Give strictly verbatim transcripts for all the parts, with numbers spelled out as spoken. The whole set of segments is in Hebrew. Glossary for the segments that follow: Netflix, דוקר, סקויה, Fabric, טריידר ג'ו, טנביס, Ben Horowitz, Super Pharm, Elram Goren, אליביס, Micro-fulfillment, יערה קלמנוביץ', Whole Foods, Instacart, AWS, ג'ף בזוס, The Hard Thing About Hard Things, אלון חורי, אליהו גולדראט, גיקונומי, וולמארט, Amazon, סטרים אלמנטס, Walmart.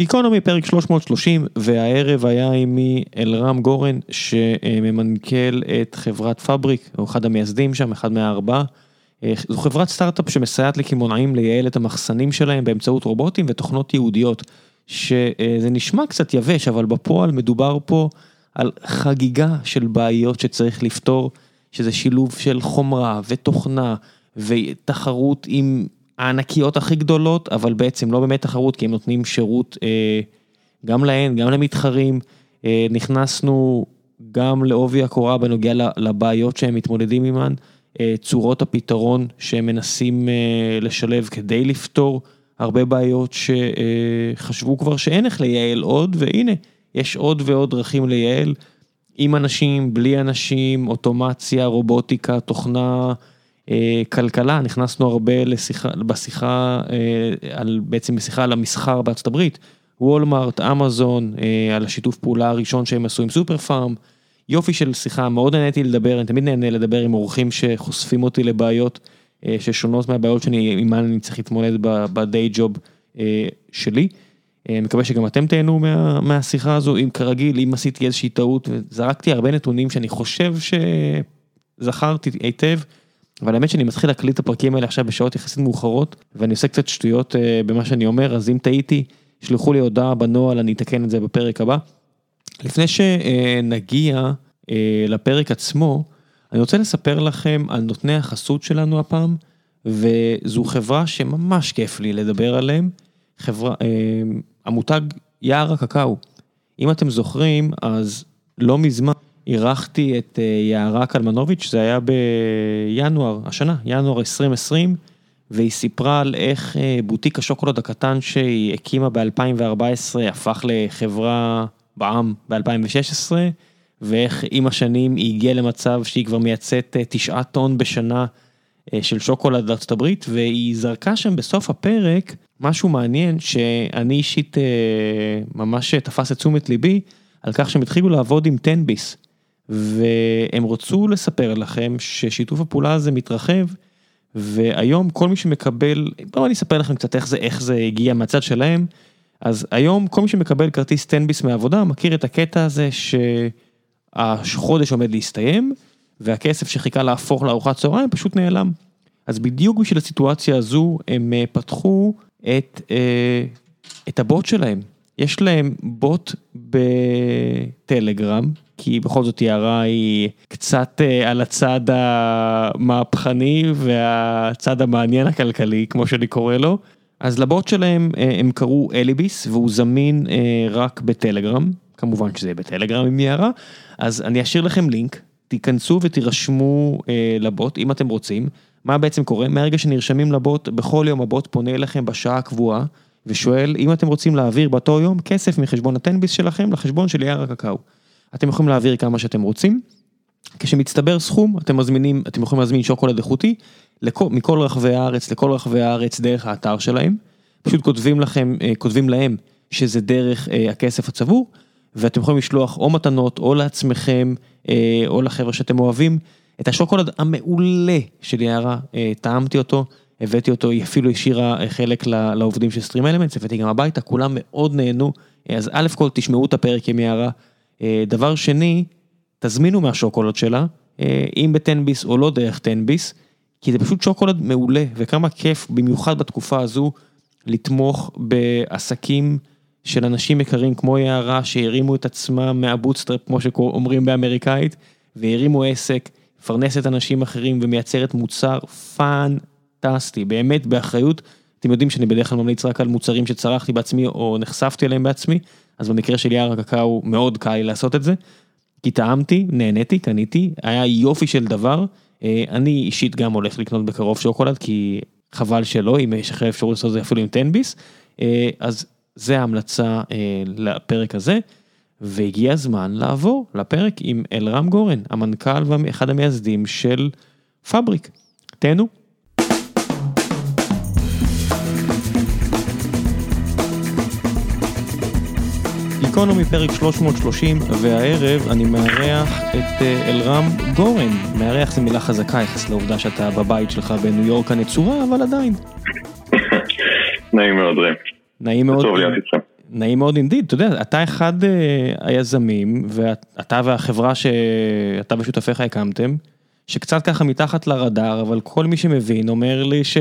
גיקונומי פרק שלוש מאות ושלושים, והערב היה עימי אלרם גורן, שממנכ"ל את חברת פאבריק, הוא אחד המייסדים שם, אחד מהארבעה. זו חברת סטארט-אפ שמסייעת לכימונאים לייעל את המחסנים שלהם באמצעות רובוטים ותוכנות יהודיות, שזה נשמע קצת יבש, אבל בפועל מדובר פה על חגיגה של בעיות שצריך לפתור, שזה שילוב של חומרה ותוכנה ותחרות עם הענקיות הכי גדולות, אבל בעצם לא באמת תחרות, כי הם נותנים שירות אה, גם להן, גם למתחרים. אה, נכנסנו גם לעובי הקורה בנוגע לבעיות שהם מתמודדים עימן, אה, צורות הפתרון שהם מנסים אה, לשלב כדי לפתור הרבה בעיות שחשבו כבר שאין איך לייעל עוד, והנה, יש עוד ועוד דרכים לייעל, עם אנשים, בלי אנשים, אוטומציה, רובוטיקה, תוכנה, כלכלה. נכנסנו הרבה לשיחה, בשיחה, על, בעצם בשיחה על המסחר בארצות הברית, וולמארט, אמזון, על השיתוף פעולה הראשון שהם עשו עם סופר פארם, יופי של שיחה, מאוד נהניתי לדבר, אני תמיד נהנה לדבר עם עורכים שחושפים אותי לבעיות ששונות מהבעיות שאני, עם מה אני צריך להתמודד בדיי ג'וב שלי. אני מקווה שגם אתם תהנו מה, מהשיחה הזו. אם כרגיל, אם עשיתי איזושהי טעות, זרקתי הרבה נתונים שאני חושב שזכרתי היטב, אבל האמת שאני מתחיל להקליט את הפרקים האלה עכשיו בשעות יחסית מאוחרות, ואני עושה קצת שטויות במה שאני אומר, אז אם טעיתי, שלחו לי הודעה בנועל, אני אתקן את זה בפרק הבא. לפני שנגיע לפרק עצמו, אני רוצה לספר לכם על נותני החסות שלנו הפעם, וזו חברה שממש כיף לי לדבר עליהם, חברה, המותג יער הקקאו. אם אתם זוכרים, אז לא מזמן ערכתי את יערה קלמנוביץ', זה היה בינואר השנה, ינואר עשרים עשרים, והיא סיפרה על איך בוטיק השוקולד הקטן שהיא הקימה ב-אלפיים וארבע עשרה, הפך לחברה בעם ב-אלפיים ושש עשרה, ואיך עם השנים היא הגיעה למצב שהיא כבר מייצאת תשעה טון בשנה של שוקולד לארצות הברית, והיא זרקה שם בסוף הפרק משהו מעניין שאני אישית ממש תפס את תשומת ליבי, על כך שהם התחילו לעבוד עם טנביס, והם רוצו לספר לכם ששיתוף הפעולה הזה מתרחב, והיום כל מי שמקבל, בואו אני אספר לכם קצת איך זה, איך זה הגיע מהצד שלהם, אז היום כל מי שמקבל כרטיס טנביס מהעבודה, מכיר את הקטע הזה שהחודש עומד להסתיים, והכסף שחיכה להפוך לארוחת צהריים פשוט נעלם. אז בדיוק בשביל הסיטואציה הזו, הם פתחו את, את הבוט שלהם. יש להם בוט בטלגרם, כי בכל זאת יערה היא קצת על הצד המהפכני והצד המעניין הכלכלי, כמו שאני קורא לו. אז לבוט שלהם הם קראו אליביס, והוא זמין רק בטלגרם, כמובן שזה בטלגרם עם יערה, אז אני אשאיר לכם לינק, תיכנסו ותירשמו לבוט אם אתם רוצים. מה בעצם קורה? מהרגע שנרשמים לבוט, בכל יום הבוט פונה לכם בשעה הקבועה, ושואל אם אתם רוצים להעביר באותו יום כסף מחשבון הטנביס שלכם לחשבון של יער הקקאו. אתם יכולים להעביר כמה שאתם רוצים, כשמצטבר סכום, אתם מזמינים, אתם יכולים להזמין שוקולד איכותי, לכל, מכל רחבי הארץ, לכל רחבי הארץ, דרך האתר שלהם, פשוט כותבים לכם, כותבים להם שזה דרך הכסף הצבור, ואתם יכולים לשלוח או מתנות, או לעצמכם, או לחבר'ה שאתם אוהבים. את השוקולד המעולה של יערה, טעמתי אותו, הבאתי אותו, היא אפילו השאירה חלק לעובדים של סטרים אלמנטס, הבאתי גם הביתה, כולם מאוד נהנו, אז א' כל תשמעו את הפרק עם יערה, דבר שני, תזמינו מהשוקולד שלה, אם בטנביס או לא דרך טנביס, כי זה פשוט שוקולד מעולה, וכמה כיף, במיוחד בתקופה הזו, לתמוך בעסקים של אנשים יקרים כמו יערה, שהרימו את עצמם מהבוטסטראפ, כמו שאומרים באמריקאית, והרימו עסק, מפרנסת אנשים אחרים ומייצרת מוצר פנטסטי, באמת באחריות. אתם יודעים שאני בדרך כלל ממליץ רק על מוצרים שצרכתי בעצמי או נחשפתי אליהם בעצמי, אז במקרה של יער הקקאו מאוד קל לי לעשות את זה, כי טעמתי, נהניתי, קניתי, היה יופי של דבר, אני אישית גם הולך לקנות בקרוב שוקולד, כי חבל שלא, אם יש אחרי אפשרות לעשות זה אפילו עם טנביס, אז זה ההמלצה לפרק הזה, והגיע הזמן לעבור לפרק עם אלרם גורן, המנכ"ל ואחד המייסדים של פאבריק. תהנו. גיקונומי פרק שלוש מאות ושלושים, והערב אני מארח את אלרם גורן. מארח זה מילה חזקה יחס לעובדה שאתה בבית שלך בניו יורק הנצורה, אבל עדיין. נעים מאוד, רם. נעים מאוד. נעים מאוד אינדיד, אתה יודע, אתה אחד היזמים, ואתה והחברה שאתה ושותפיך הקמתם, שקצת ככה מתחת לרדאר, אבל כל מי שמבין אומר לי ש...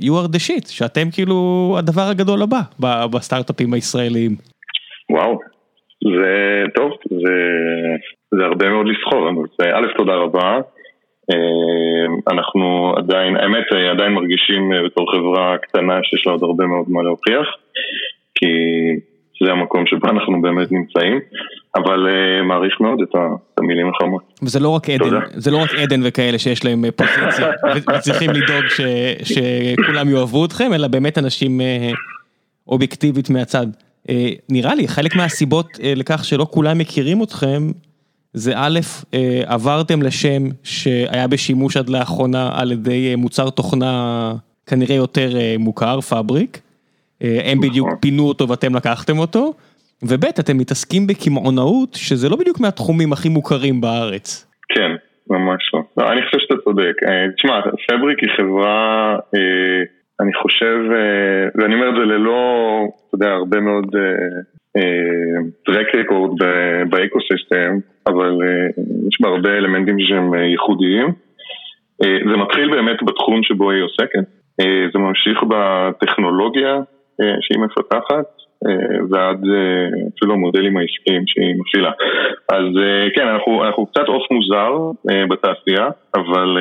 you are the shit, שאתם כאילו הדבר הגדול הבא, בסטארט-אפים הישראלים. וואו, זה טוב, זה, זה הרבה מאוד לסחור, אז א', תודה רבה, אנחנו עדיין, האמת, עדיין מרגישים בתור חברה קטנה שיש לה עוד הרבה מאוד מה להוכיח, כי זה המקום שבה אנחנו באמת נמצאים, אבל uh, מעריך מאוד את, ה, את המילים החמות. וזה לא רק עדן, זה לא רק עדן וכאלה שיש להם פוזיציה, וצריכים לדאוג ש, שכולם יאהבו אתכם, אלא באמת אנשים uh, אובייקטיבית מהצד. Uh, נראה לי, חלק מהסיבות uh, לכך שלא כולם מכירים אתכם, זה א', uh, עברתם לשם שהיה בשימוש עד לאחרונה על ידי uh, מוצר תוכנה כנראה יותר uh, מוכר, פאבריק, הם בדיוק פינו אותו ואתם לקחתם אותו, ובית אתם מתעסקים בקמעונאות, שזה לא בדיוק מהתחומים הכי מוכרים בארץ. כן, ממש לא. אני חושב שאתה צודק. תשמע, פאבריק היא חברה, אני חושב, ואני אומר את זה ללא, אתה יודע, הרבה מאוד רקורד באקוסיסטם, אבל יש בה הרבה אלמנטים שהם ייחודיים. זה מתחיל באמת בתחום שבו היא עוסקת. זה ממשיך בטכנולוגיה, שהיא מפתחת, ועד אפילו המודלים העסקיים שהיא מפעילה. אז כן, אנחנו, אנחנו קצת אוף מוזר בתעשייה, אבל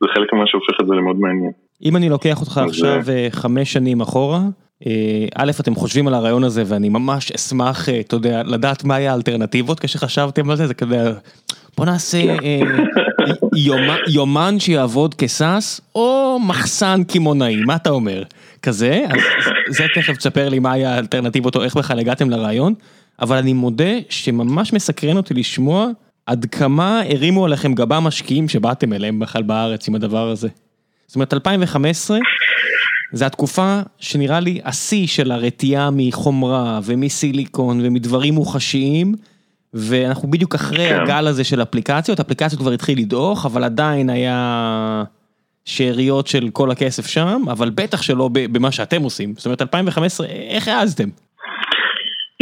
זה חלק ממה שהופך את זה למאוד מעניין. אם אני לוקח אותך עכשיו חמש שנים אחורה, א', אתם חושבים על הרעיון הזה, ואני ממש אשמח, אתה יודע, לדעת מה היה האלטרנטיבות כשחשבתם על זה, זה כדי, בוא נעשה יומן שיעבוד כסס, או מחסן כימונאי, מה אתה אומר? כזה, אז זה תכף תספר לי מה היה האלטרנטיבות, או איך בכלל הגעתם לרעיון, אבל אני מודה שממש מסקרן אותי לשמוע, עד כמה הרימו עליכם גבה משקיעים שבאתם אליהם בכלל בארץ עם הדבר הזה. זאת אומרת, אלפיים וחמש עשרה, זו התקופה שנראה לי השיא של הרתיעה מחומרה ומסיליקון ומדברים מוחשיים, ואנחנו בדיוק אחרי כן. הגל הזה של אפליקציות, אפליקציות כבר התחיל לדוח, אבל עדיין היה שעריות של כל הכסף שם, אבל בטח שלא במה שאתם עושים. זאת אומרת, אלפיים וחמש עשרה, איך העזתם?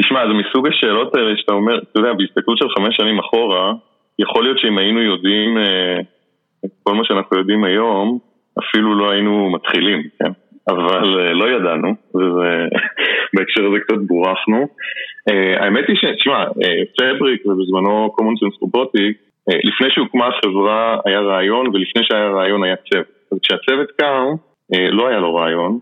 תשמע, זה מסוג השאלות האלה שאתה אומר, אתה יודע, בהסתכלות של חמש שנים אחורה, יכול להיות שאם היינו יודעים את כל מה שאנחנו יודעים היום, אפילו לא היינו מתחילים, כן? אבל לא ידענו, ובהקשר הזה קצת בורחנו. האמת היא שתשמע, פאבריק ובזמנו common sense robotic, לפני שהוקמה החברה היה רעיון, ולפני שהיה רעיון היה צוות. אז כשהצוות קם, לא היה לו רעיון,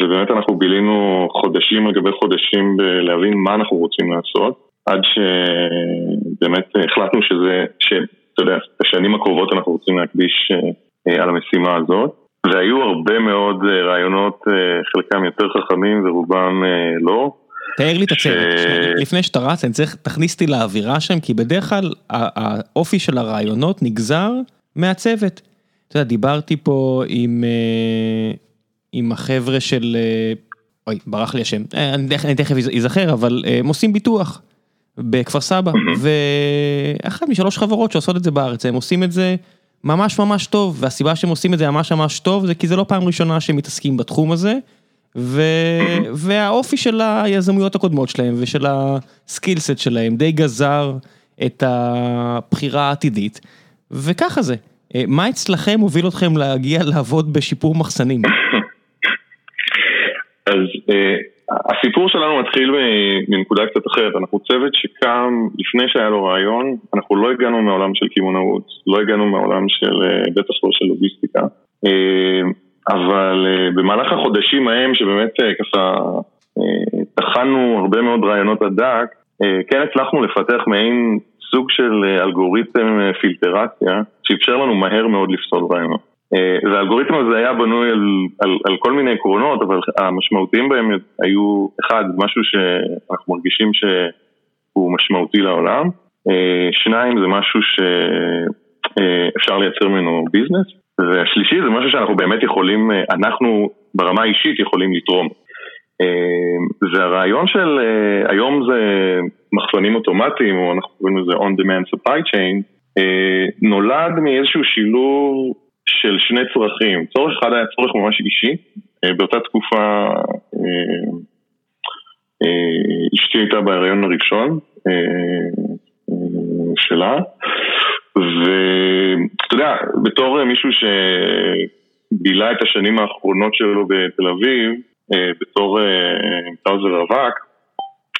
ובאמת אנחנו בילינו חודשים לגבי חודשים להבין מה אנחנו רוצים לעשות, עד שבאמת החלטנו שזה, שאתה יודע, בשנים הקרובות אנחנו רוצים להקדיש על המשימה הזאת, והיו הרבה מאוד רעיונות, חלקם יותר חכמים ורובם לא. תאר לי את הצוות, לפני שאתה רץ, אני צריך, תכניסתי לאווירה שם, כי בדרך כלל האופי של הרעיונות נגזר מהצוות. אתה יודע, דיברתי פה עם, עם החבר'ה של, אוי, ברח לי השם, אני תכף אזכר, אבל הם עושים ביטוח בכפר סבא, ואחת משלוש חברות שעושות את זה בארץ, הם עושים את זה ממש ממש טוב, והסיבה שהם עושים את זה ממש ממש טוב, זה כי זה לא פעם ראשונה שהם מתעסקים בתחום הזה, והאופי של היזמויות הקודמות שלהם, ושל הסקילסט שלהם, די גזר את הבחירה העתידית, וככה זה. מה אצלכם הוביל אתכם להגיע לעבוד בשיפור מחסנים? אז הסיפור שלנו מתחיל מנקודה קצת אחרת, אנחנו צוות שקם לפני שהיה לו רעיון, אנחנו לא הגענו מעולם של כימונאות, לא הגענו מעולם של בטח לא של לוגיסטיקה, אבל במהלך החודשים ההם שבאמת ככה תחנו הרבה מאוד רעיונות הדק, כן הצלחנו לפתח מעין סוג של אלגוריתם פילטרציה, שאפשר לנו מהר מאוד לפסול רעיונות. והאלגוריתם הזה היה בנוי על, על, על כל מיני עקרונות, אבל המשמעותיים בהם היו, אחד, משהו שאנחנו מרגישים שהוא משמעותי לעולם, שניים, זה משהו שאפשר לייצר ממנו ביזנס, והשלישי, זה משהו שאנחנו באמת יכולים, אנחנו ברמה האישית יכולים לתרום. והרעיון של היום זה מחסנים אוטומטיים, או אנחנו קוראים לזה on-demand supply chain, נולד מאיזשהו שילוב של שני צרכים. צורך אחד היה צורך ממש אישי, באותה תקופה אשתי הייתה בהיריון הראשון שלה, ואתה יודע, בתור מישהו שבילה את השנים האחרונות שלו בתל אביב, בתור טאוזר רווק,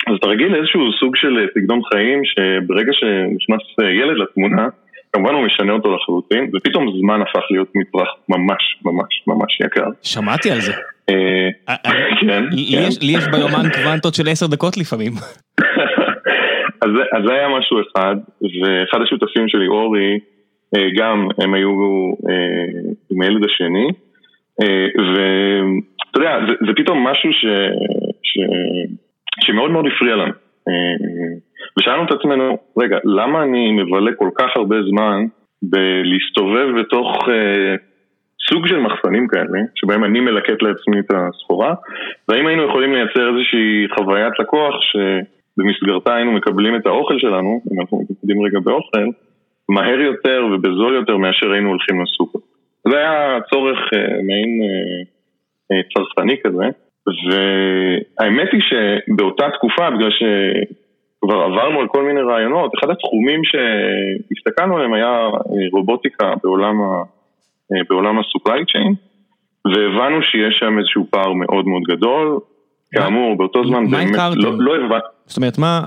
אז אתה רגיל איזשהו סוג של פקדון חיים, שברגע שנכנס ילד לתמונה, כמובן הוא משנה אותו לחלוטין, ופתאום זמן הפך להיות מצרך ממש ממש ממש יקר. שמעתי על זה. לי יש ביומן קוונטות של עשר דקות לפעמים. אז זה היה משהו אחד, ואחד השותפים שלי, אורי, גם הם היו עם הילד השני, ואתה יודע, זה פתאום משהו שמאוד מאוד הפריע לנו. ושאלנו את עצמנו, רגע, למה אני מבלה כל כך הרבה זמן בלהסתובב בתוך סוג של מחסנים כאלה, שבהם אני מלקט לעצמי את הסחורה, והאם היינו יכולים לייצר איזושהי חוויית לקוח שבמסגרתה היינו מקבלים את האוכל שלנו, אם אנחנו מתקדים רגע באוכל, מהר יותר ובזול יותר מאשר היינו הולכים לסופר. זה היה צורך מעין צרכני כזה, והאמת היא שבאותה תקופה, בגלל שכבר עברנו על כל מיני רעיונות, אחד התחומים שהסתכלנו עליהם היה רובוטיקה בעולם ה... בעולם ה-supply chain, והבנו שיש שם איזשהו פער מאוד מאוד גדול, כאמור, באותו זמן באמת לא הבנו. זאת אומרת, מה,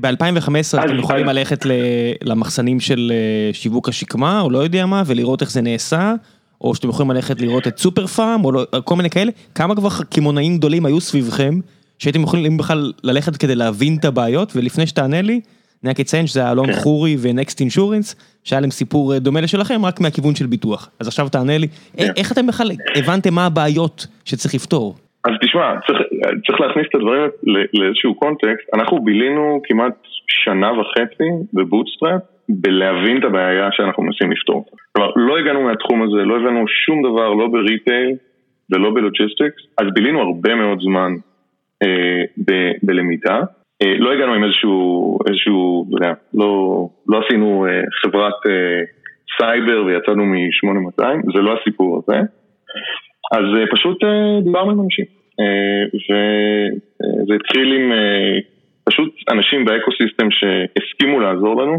ב-אלפיים וחמש עשרה אתם יכולים ללכת למחסנים של שיווק השקמה, או לא יודע מה, ולראות איך זה נעשה, או שאתם יכולים ללכת לראות את סופר פארם, או כל מיני כאלה, כמה כבר כימונאים גדולים היו סביבכם, שהייתם יכולים בכלל ללכת כדי להבין את הבעיות, ולפני שתענה לי, נהיה כציין שזה אלון חורי ונקסט אינשורנס, שהיה להם סיפור דומה לשלכם, רק מהכיוון של ביטוח. אז עכשיו תענה לי, איך אתם בכלל הבנתם מה הבעיות שצריך לפתור? אז תשמע, צריך להכניס את הדברים לאיזשהו קונטקסט. אנחנו בילינו כמעט שנה וחצי בבוטסטראפ, בלהבין את הבעיה שאנחנו מנסים לפתור. כלומר, לא הגענו מהתחום הזה, לא הבנו שום דבר, לא בריטייל ולא בלוג'יסטיקס, אז בילינו הרבה מאוד זמן בלמידה. לא הגענו עם איזשהו, איזשהו, לא, לא עשינו חברת סייבר ויצאנו מ-שמונה מאתיים, זה לא הסיפור הזה. אז פשוט דיברנו עם אנשים. וזה התחיל עם פשוט אנשים באקוסיסטם שהסכימו לעזור לנו,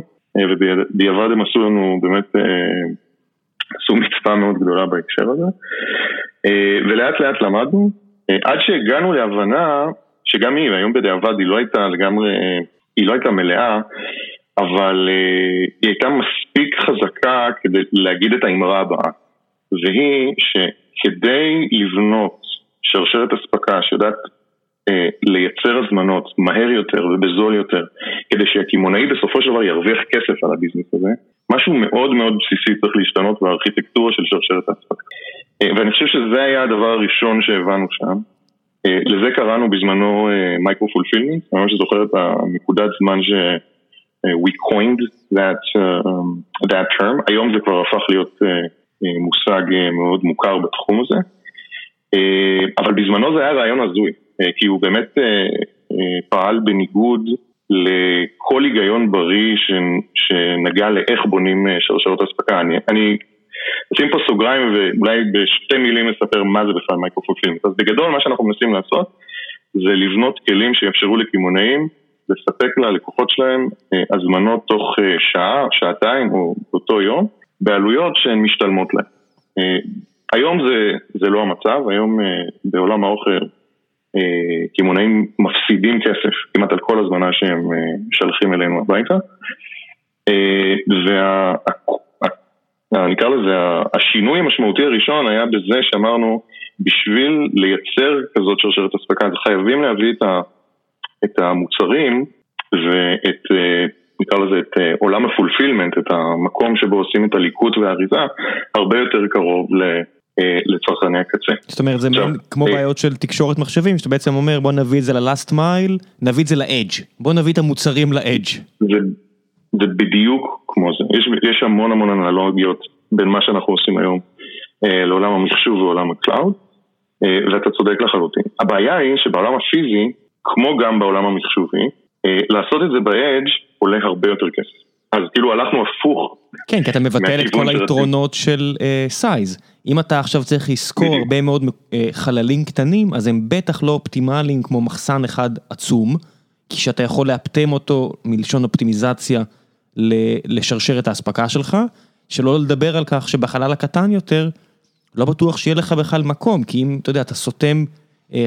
ובדיעבד הם עשו לנו באמת, עשו מצפה מאוד גדולה בהקשר הזה. ולאט לאט למדנו, עד שהגענו להבנה, שגם היא, היום בדיעבד היא לא הייתה לגמרי, היא לא הייתה מלאה, אבל היא הייתה מספיק חזקה כדי להגיד את האמרה הבאה. והיא שכדי לבנות שרשרת הספקה, שיודעת אה, לייצר הזמנות מהר יותר ובזול יותר, כדי שהכימונאי בסופו של דבר ירוויח כסף על הביזנס הזה, משהו מאוד מאוד בסיסי צריך להשתנות בארכיטקטורה של שרשרת הספקה. אה, ואני חושב שזה היה הדבר הראשון שהבנו שם, לזה קראנו בזמנו Micro-fulfillment, אני ממש זוכר את הנקודת זמן ש we coined that, uh, that term, היום זה כבר הפך להיות uh, מושג מאוד מוכר בתחום הזה, uh, אבל בזמנו זה היה רעיון הזוי, uh, כי הוא באמת uh, uh, פעל בניגוד לכל היגיון בריא ש, שנגע לאיך בונים שרשרות הספקה, אני, אני עושים פה סוגריים ואולי בשתי מילים מספר מה זה בכלל מייקרו-פולפילמנט. אז בגדול מה שאנחנו מנסים לעשות זה לבנות כלים שיאפשרו לכימונאים לספק ללקוחות שלהם הזמנות תוך שעה, שעתיים או אותו יום בעלויות שהן משתלמות להם. היום זה, זה לא המצב, היום בעולם האוכל כימונאים מפסידים כסף כמעט על כל הזמנה שהם שלחים אלינו הביתה. וה... נקרא לזה, השינוי המשמעותי הראשון היה בזה שאמרנו, בשביל לייצר כזאת שרשרת הספקה, חייבים להביא את המוצרים ואת, נקרא לזה, את עולם הפולפילמנט, את המקום שבו עושים את הליקוט והאריזה, הרבה יותר קרוב לצרכני הקצה. זאת אומרת, זה כמו בעיות של תקשורת מחשבים, שאתה בעצם אומר, בוא נביא את זה ל-last mile, נביא את זה ל-edge, בוא נביא את המוצרים ל-edge. זה... זה בדיוק כמו זה. יש, יש המון המון אנלוגיות בין מה שאנחנו עושים היום אה, לעולם המחשוב ועולם הקלאוד, אה, ואתה צודק לחלוטין. הבעיה היא שבעולם הפיזי, כמו גם בעולם המחשובי, אה, לעשות את זה באדג' עולה הרבה יותר כסף. אז כאילו הלכנו הפוך. כן, כי אתה מבטל את כל היתרונות של סייז. אם אתה עכשיו צריך לזכור הרבה מאוד חללים קטנים, אז הם בטח לא אופטימליים כמו מחסן אחד עצום, כי שאתה יכול לאפטם אותו מלשון אופטימיזציה לשרשרת ההספקה שלך, שלא לדבר על כך שבחלל הקטן יותר, לא בטוח שיהיה לך בכלל מקום, כי אם אתה יודע, אתה סותם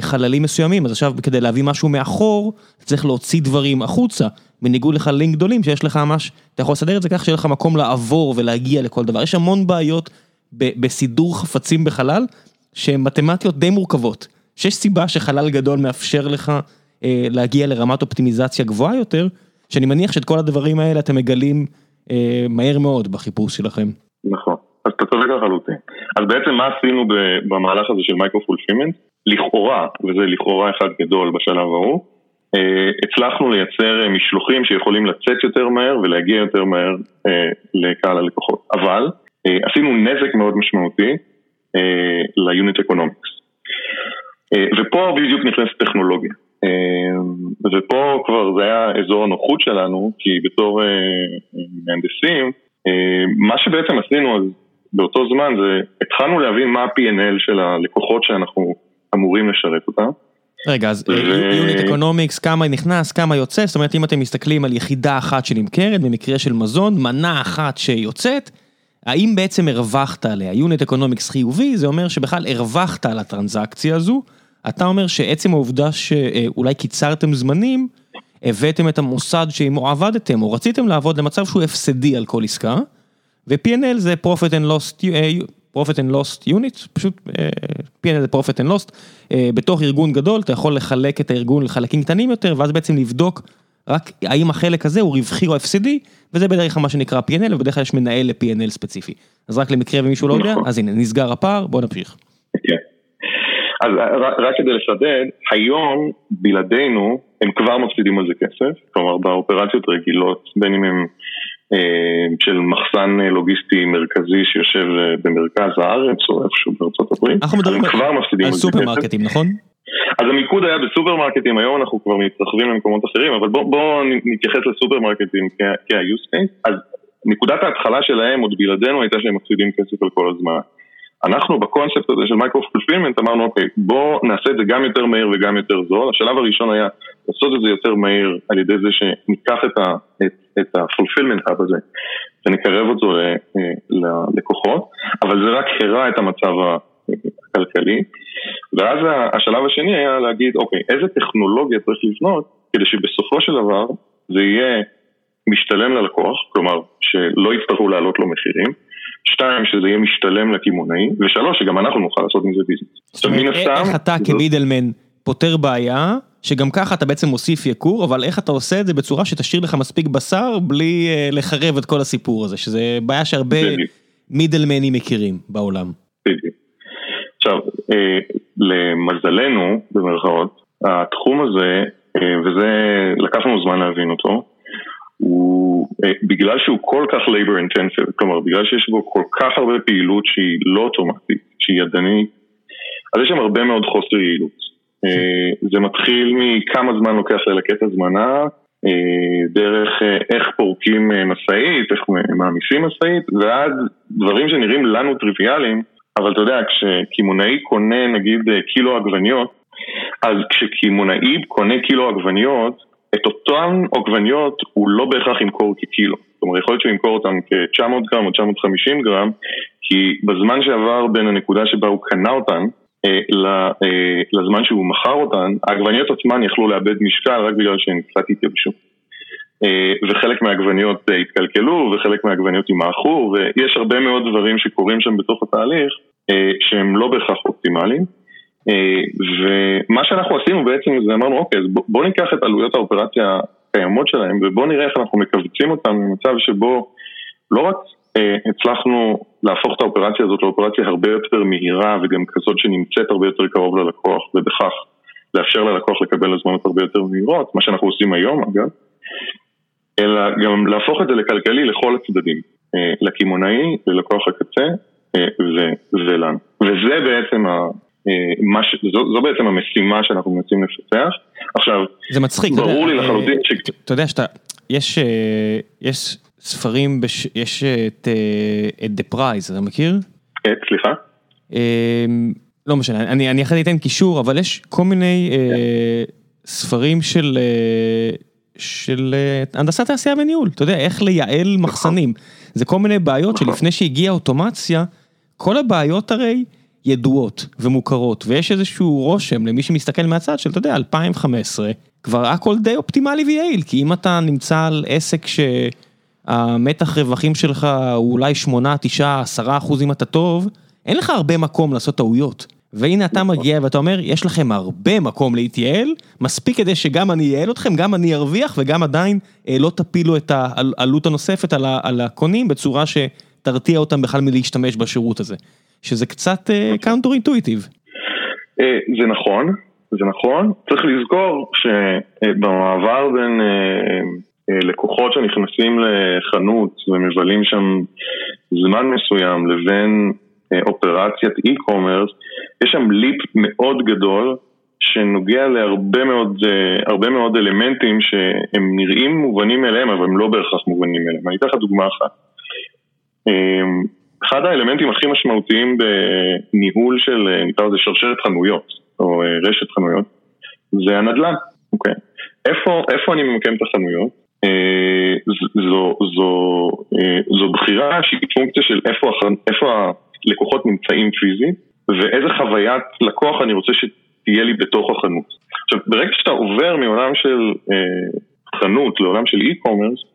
חללים מסוימים, אז עכשיו כדי להביא משהו מאחור, אתה צריך להוציא דברים החוצה, בניגוד לחללים גדולים שיש לך ממש, אתה יכול לסדר את זה כך שיהיה לך מקום לעבור ולהגיע לכל דבר. יש המון בעיות ב- בסידור חפצים בחלל, שהן מתמטיות די מורכבות, שיש סיבה שחלל גדול מאפשר לך אה, להגיע לרמת אופטימיזציה גבוהה יותר, שאני מניח שאת כל הדברים האלה אתם מגלים אה, מהר מאוד בחיפוש שלכם. נכון, אז אתה צודק לחלוטין. אז בעצם מה עשינו במהלך הזה של מייקרו-פולפימנט? לכאורה, וזה לכאורה אחד גדול בשלב ההוא, הצלחנו לייצר משלוחים שיכולים לצאת יותר מהר ולהגיע יותר מהר לקהל הלקוחות. אבל עשינו נזק מאוד משמעותי ליוניט אקונומיקס. ופה בדיוק נכנסת טכנולוגיה. ופה כבר זה היה אזור הנוחות שלנו, כי בתור מהנדסים, מה שבעצם עשינו אז באותו זמן זה התחלנו להבין מה ה-פי אנד אל של הלקוחות שאנחנו אמורים לשרת אותם. רגע, אז יוניט אקונומיקס, כמה נכנס, כמה יוצא, זאת אומרת, אם אתם מסתכלים על יחידה אחת שנמכרת, במקרה של מזון, מנה אחת שיוצאת, האם בעצם הרווחת עליה? יוניט אקונומיקס חיובי, זה אומר שבכלל הרווחת על הטרנזקציה הזו, אתה אומר שעצם העובדה שאולי קיצרתם זמנים, הבאתם את המוסד שאימו עבדתם, או רציתם לעבוד למצב שהוא הפסדי על כל עסקה, ו-פי אנד אל זה Profit and Loss, Profit and Loss Units, פשוט פי אנד אל זה Profit and Loss, בתוך ארגון גדול, אתה יכול לחלק את הארגון לחלקים קטנים יותר, ואז בעצם לבדוק רק האם החלק הזה הוא רווחי או הפסדי, וזה בדרך כלל מה שנקרא פי אנד אל, ובדרך כלל יש מנהל ל-פי אנד אל ספציפי. אז רק למקרה ומישהו לא יודע, אז הנה, נסגר הפער, בוא נמשיך. אז רק כדי לשדד, היום בלעדינו הם כבר מפסידים על זה כסף, כלומר באופרציות רגילות, בין אם הם של מחסן לוגיסטי מרכזי שיושב במרכז הארץ או איפשהו בארצות הברית, אנחנו מדברים על סופרמרקטים, נכון? אז המיקוד היה בסופרמרקטים, היום אנחנו כבר מתרחבים למקומות אחרים, אבל בואו נתייחס לסופרמרקטים כ-use case. אז נקודת ההתחלה שלהם עוד בלעדינו הייתה שהם מפסידים כסף על כל הזמן. אנחנו בקונספט הזה של מייקרו-פולפימנט אמרנו, אוקיי, בואו נעשה את זה גם יותר מהיר וגם יותר זול. השלב הראשון היה לעשות את זה יותר מהיר על ידי זה שניקח את, ה, את, את ה-fulfillment hub הזה ונקרב אותו ל, ללקוחות, אבל זה רק הרע את המצב הכלכלי. ואז השלב השני היה להגיד, אוקיי, איזה טכנולוגיה צריך לבנות כדי שבסופו של דבר זה יהיה משתלם ללקוח, כלומר שלא יצטרכו להעלות לו מחירים, שתיים, שזה יהיה משתלם לכימונאי, ושלוש, שגם אנחנו נוכל לעשות מזה ביזנס. זאת אומרת, איך אתה כמידלמן פותר בעיה, שגם ככה אתה בעצם מוסיף יקור, אבל איך אתה עושה את זה בצורה שתשאיר לך מספיק בשר, בלי לחרב את כל הסיפור הזה, שזה בעיה שהרבה מידלמנים מכירים בעולם. עכשיו, למזלנו, במרכאות, התחום הזה, וזה לקחנו זמן להבין אותו, הוא, בגלל שהוא כל כך labor intensive, כלומר בגלל שיש בו כל כך הרבה פעילות שהיא לא אוטומטית, שהיא ידנית, אז יש שם הרבה מאוד חוסר יעילות. זה מתחיל מכמה זמן לוקח ללקט הזמנה, דרך איך פורקים מסעית, איך מעמיסים מסעית, ועד דברים שנראים לנו טריוויאליים, אבל אתה יודע, כשכימונאי קונה נגיד קילו עגבניות, אז כשכימונאי קונה קילו עגבניות, את אותן עוגבניות הוא לא בהכרח ימכור כקילו. זאת אומרת, יכול להיות שהוא ימכור אותן כ-תשע מאות גרם או תשע מאות וחמישים גרם, כי בזמן שעבר בין הנקודה שבה הוא קנה אותן, אה, אה, לזמן שהוא מכר אותן, העגבניות עצמן יכלו לאבד משקל רק בגלל שהן קצת התייבשו. אה, וחלק מהעגבניות אה, התקלקלו, וחלק מהעגבניות ימאחו, ויש הרבה מאוד דברים שקורים שם בתוך התהליך, אה, שהם לא בהכרח אופטימליים. ומה שאנחנו עשינו בעצם זה אמרנו, אוקיי, אז בוא ניקח את עלויות האופרציה הקיימות שלהם ובוא נראה איך אנחנו מקבצים אותם במצב שבו לא רק אה, הצלחנו להפוך את האופרציה הזאת לאופרציה הרבה יותר מהירה וגם כזאת שנמצאת הרבה יותר קרוב ללקוח, ובכך לאפשר ללקוח לקבל הזמנות הרבה יותר מהירות, מה שאנחנו עושים היום אגב, אלא גם להפוך את זה לכלכלי לכל הצדדים, אה, לכימונאי, ללקוח הקצה אה, ו- ולנו. וזה בעצם ה... ש... זו, זו בעצם המשימה שאנחנו מנסים לפתח. עכשיו, זה מצחיק, ברור לי לחלוטין ש... אתה יודע שאתה, יש, יש ספרים, בש... יש את, את The Prize, אתה מכיר? את, סליחה? לא משנה, אני, אני אחרי אתן קישור, אבל יש כל מיני ספרים של, של הנדסת תעשייה וניהול, אתה יודע, איך לייעל מחסנים. זה כל מיני בעיות שלפני שהגיעה אוטומציה, כל הבעיות הרי ידועות ומוכרות, ויש איזשהו רושם למי שמסתכל מהצד של, אתה יודע, אלפיים וחמש עשרה, כבר הכל די אופטימלי ויעיל, כי אם אתה נמצא על עסק שהמתח רווחים שלך הוא אולי שמונה, תשע, עשרה אחוז אם אתה טוב, אין לך הרבה מקום לעשות טעויות. והנה אתה מגיע ואתה אומר, יש לכם הרבה מקום להתייעל, מספיק כדי שגם אני יעל אתכם, גם אני ארוויח, וגם עדיין לא תפילו את העלות הנוספת על הקונים, בצורה שתרתיע אותם בכלל מלהשתמש בשירות הזה. שזה קצת קאונטר אינטואיטיב. זה נכון, זה נכון. צריך לזכור שבמעבר בין לקוחות שנכנסים לחנות ומבלים שם זמן מסוים לבין אופרציית e-commerce, יש שם ליפ מאוד גדול שנוגע להרבה מאוד, הרבה מאוד אלמנטים שהם נראים מובנים אליהם, אבל הם לא בהכרח מובנים אליהם. אני אתן לך דוגמה אחת. אחד האלמנטים הכי משמעותיים בניהול של, נקרא לזה, שרשרת חנויות, או רשת חנויות, זה הנדל"ן. אוקיי. איפה, איפה אני ממקם את החנויות? זו, זו, זו בחירה שהיא פונקציה של איפה, איפה הלקוחות נמצאים פיזית, ואיזה חוויית לקוח אני רוצה שתהיה לי בתוך החנות. עכשיו, ברגע שאתה עובר מעולם של חנות לעולם של e-commerce,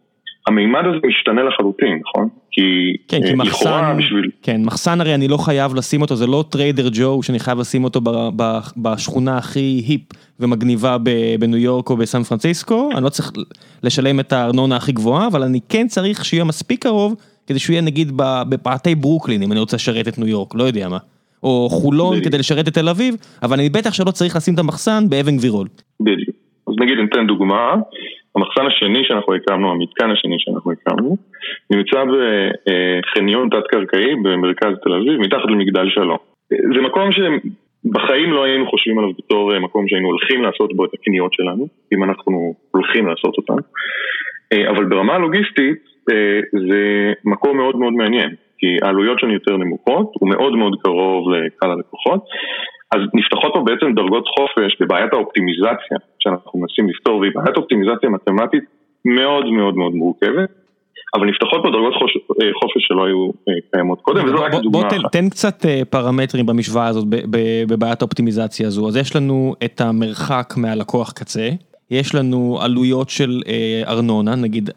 המימד הזה משתנה לחלוטין, נכון? כי כן, כי מחסן, בשביל... כן, מחסן הרי אני לא חייב לשים אותו, זה לא טריידר ג'ו שאני חייב לשים אותו ב, ב, בשכונה הכי היפ ומגניבה בניו יורק או בסן פרנסיסקו, אני לא צריך לשלם את הארנונה הכי גבוהה, אבל אני כן צריך שיהיה מספיק קרוב, כדי שהוא יהיה נגיד בפאתי ברוקלין, אם אני רוצה לשרת את ניו יורק, לא יודע מה, או חולון בדיוק. כדי לשרת את תל אביב, אבל אני בטח שלא צריך לשים את המחסן באבן גבירול. בדיוק. אז נגיד, נתן דוגמה, המחסן השני שאנחנו הקמנו, המתקן השני שאנחנו הקמנו, נמצא בחניון תת-קרקעי במרכז תל אביב, מתחת למגדל שלום. זה מקום שבחיים לא היינו חושבים עליו בתור מקום שהיינו הולכים לעשות בו את הקניות שלנו, אם אנחנו הולכים לעשות אותן. אבל ברמה הלוגיסטית, זה מקום מאוד מאוד מעניין, כי העלויות שלנו יותר נמוכות, הוא מאוד מאוד קרוב לקהל הלקוחות, אז נפתחות פה בעצם דרגות חופש בבעיית האופטימיזציה שאנחנו מנסים לפתור, והיא בעיית אופטימיזציה מתמטית מאוד מאוד מאוד מורכבת, אבל נפתחות פה דרגות חופש שלא היו קיימות קודם, וזו רק דוגמה אחת. בוא תן קצת פרמטרים במשוואה הזאת, בבעיית האופטימיזציה הזו. אז יש לנו את המרחק מהלקוח קצה, יש לנו עלויות של ארנונה, נגיד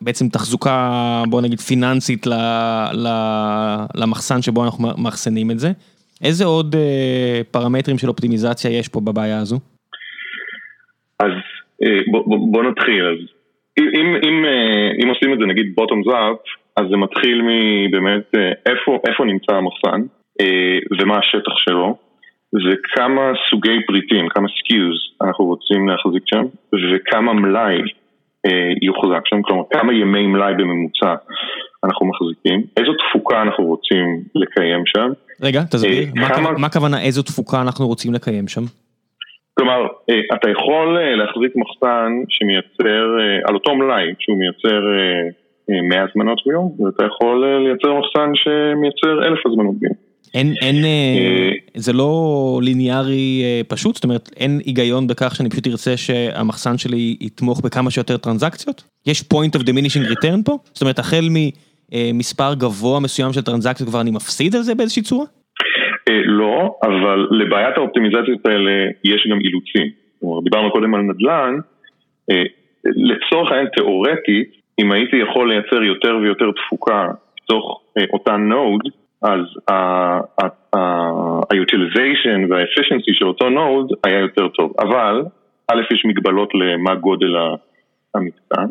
בעצם תחזוקה, בוא נגיד פיננסית למחסן שבו אנחנו מחסנים את זה, איזה עוד אה, פרמטרים של אופטימיזציה יש פה בבעיה הזו? אז אה, בוא, בוא, בוא נתחיל. אז, אם, אם, אה, אם עושים את זה נגיד bottoms up, אז זה מתחיל מבאמת אה, איפה, איפה נמצא המחסן, אה, ומה השטח שלו, וכמה סוגי פריטים, כמה סקיוז אנחנו רוצים להחזיק שם, וכמה מלאי אה, יוחזק שם, כלומר כמה ימי מלאי בממוצע אנחנו מחזיקים, איזו תפוקה אנחנו רוצים לקיים שם. רגע, תסביר, מה הכוונה איזו תפוקה אנחנו רוצים לקיים שם? כלומר, אתה יכול להחזיק מחסן שמייצר, על אותו מלאי, שהוא מייצר מאה הזמנות ביום, ואתה יכול לייצר מחסן שמייצר אלף הזמנות ביום. אין, זה לא ליניארי פשוט? זאת אומרת, אין היגיון בכך שאני פשוט ארצה שהמחסן שלי יתמוך בכמה שיותר טרנזקציות? יש point of diminishing return פה? זאת אומרת, החל מ... מספר גבוה מסוים של טרנזקציות, כבר אני מפסיד על זה באיזושהי צורה? לא, אבל לבעיית האופטימיזציות האלה יש גם אילוצים. דיברנו קודם על נדל"ן, לצורך העניין תיאורטית, אם הייתי יכול לייצר יותר ויותר תפוקה בתוך אותה נוד, אז ה-utilization וה-efficiency של אותו נוד היה יותר טוב. אבל, א' יש מגבלות למה גודל המתקן,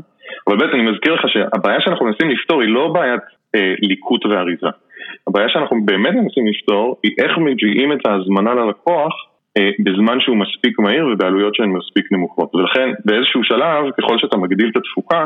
אבל בעצם אני מזכיר לך שהבעיה שאנחנו מנסים לפתור היא לא בעיית אה, ליקוט ואריזה. הבעיה שאנחנו באמת מנסים לפתור היא איך מגיעים את ההזמנה ללקוח אה, בזמן שהוא מספיק מהיר ובעלויות שהן מספיק נמוכות. ולכן באיזשהו שלב, ככל שאתה מגדיל את התפוקה,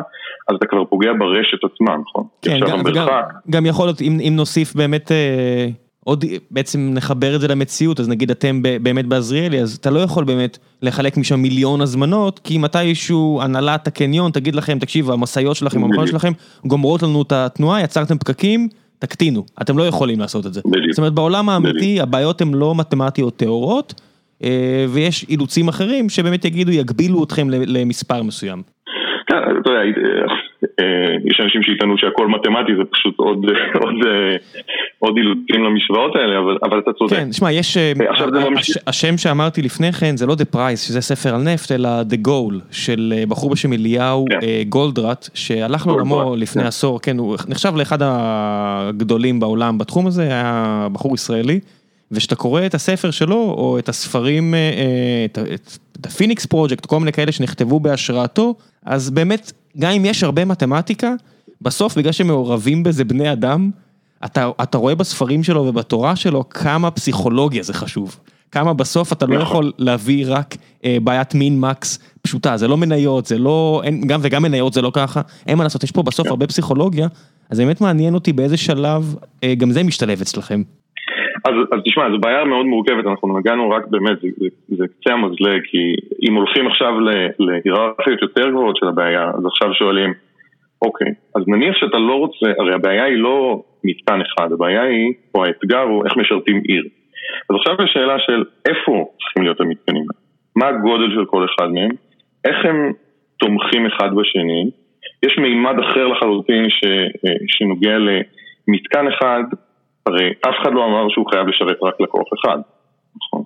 אז אתה כבר פוגע ברשת עצמה, נכון? כן, גם, גם, גם יכול להיות, אם, אם נוסיף באמת... אה... עוד בעצם נחבר את זה למציאות, אז נגיד אתם באמת בעזריאלי, אז אתה לא יכול באמת לחלק משם מיליון הזמנות, כי מתישהו הנהלת הקניון תגיד לכם, תקשיב, המסעיות שלכם, המכונות שלכם, גומרות לנו את התנועה, יצרתם פקקים, תקטינו. אתם לא יכולים לעשות את זה. זאת אומרת, בעולם האמיתי, הבעיות הן לא מתמטיות תיאוריות, ויש אילוצים אחרים שבאמת יגידו, יגבילו אתכם למספר מסוים. אתה יודע, יש אנשים שיתנו שהכל מתמטי, זה פשוט עוד עוד אילוצים למשוואות האלה, אבל אתה צודק. כן, תשמע, יש השם שאמרתי לפני כן, זה לא The Price, שזה ספר על נפט, אלא The Goal, של בחור בשם אליהו גולדראט, שהלך לעולמו לפני עשור, כן, הוא נחשב לאחד הגדולים בעולם בתחום הזה, היה בחור ישראלי, ושאתה קורא את הספר שלו, או את הספרים, את The Phoenix Project, כל מיני כאלה שנכתבו בהשראתו, אז באמת, גם אם יש הרבה מתמטיקה, בסוף, בגלל שמעורבים בזה בני אדם, אתה, אתה רואה בספרים שלו ובתורה שלו, כמה פסיכולוגיה זה חשוב. כמה בסוף אתה לא יכול להביא רק אה, בעיית מין מקס פשוטה. זה לא מניות, זה לא, אין, גם, וגם מניות זה לא ככה. אין מה לעשות, יש פה בסוף הרבה פסיכולוגיה, אז באמת מעניין אותי באיזה שלב, אה, גם זה משתלב אצלכם. אז, אז תשמע, זו בעיה מאוד מורכבת, אנחנו נגענו רק באמת, זה, זה, זה קצה המזלג, כי אם הולכים עכשיו להיררכיות יותר גבוהות של הבעיה, אז עכשיו שואלים, אוקיי, אז נניח שאתה לא רוצה, הרי הבעיה היא לא מתקן אחד, הבעיה היא, או האתגר הוא איך משרתים עיר. אז עכשיו יש שאלה של איפה צריכים להיות המתקנים, מה הגודל של כל אחד מהם, איך הם תומכים אחד בשני, יש מימד אחר לחלוטין ש, שנוגע למתקן אחד, הרי אף אחד לא אמר שהוא חייב לשרת רק לקוח אחד, נכון?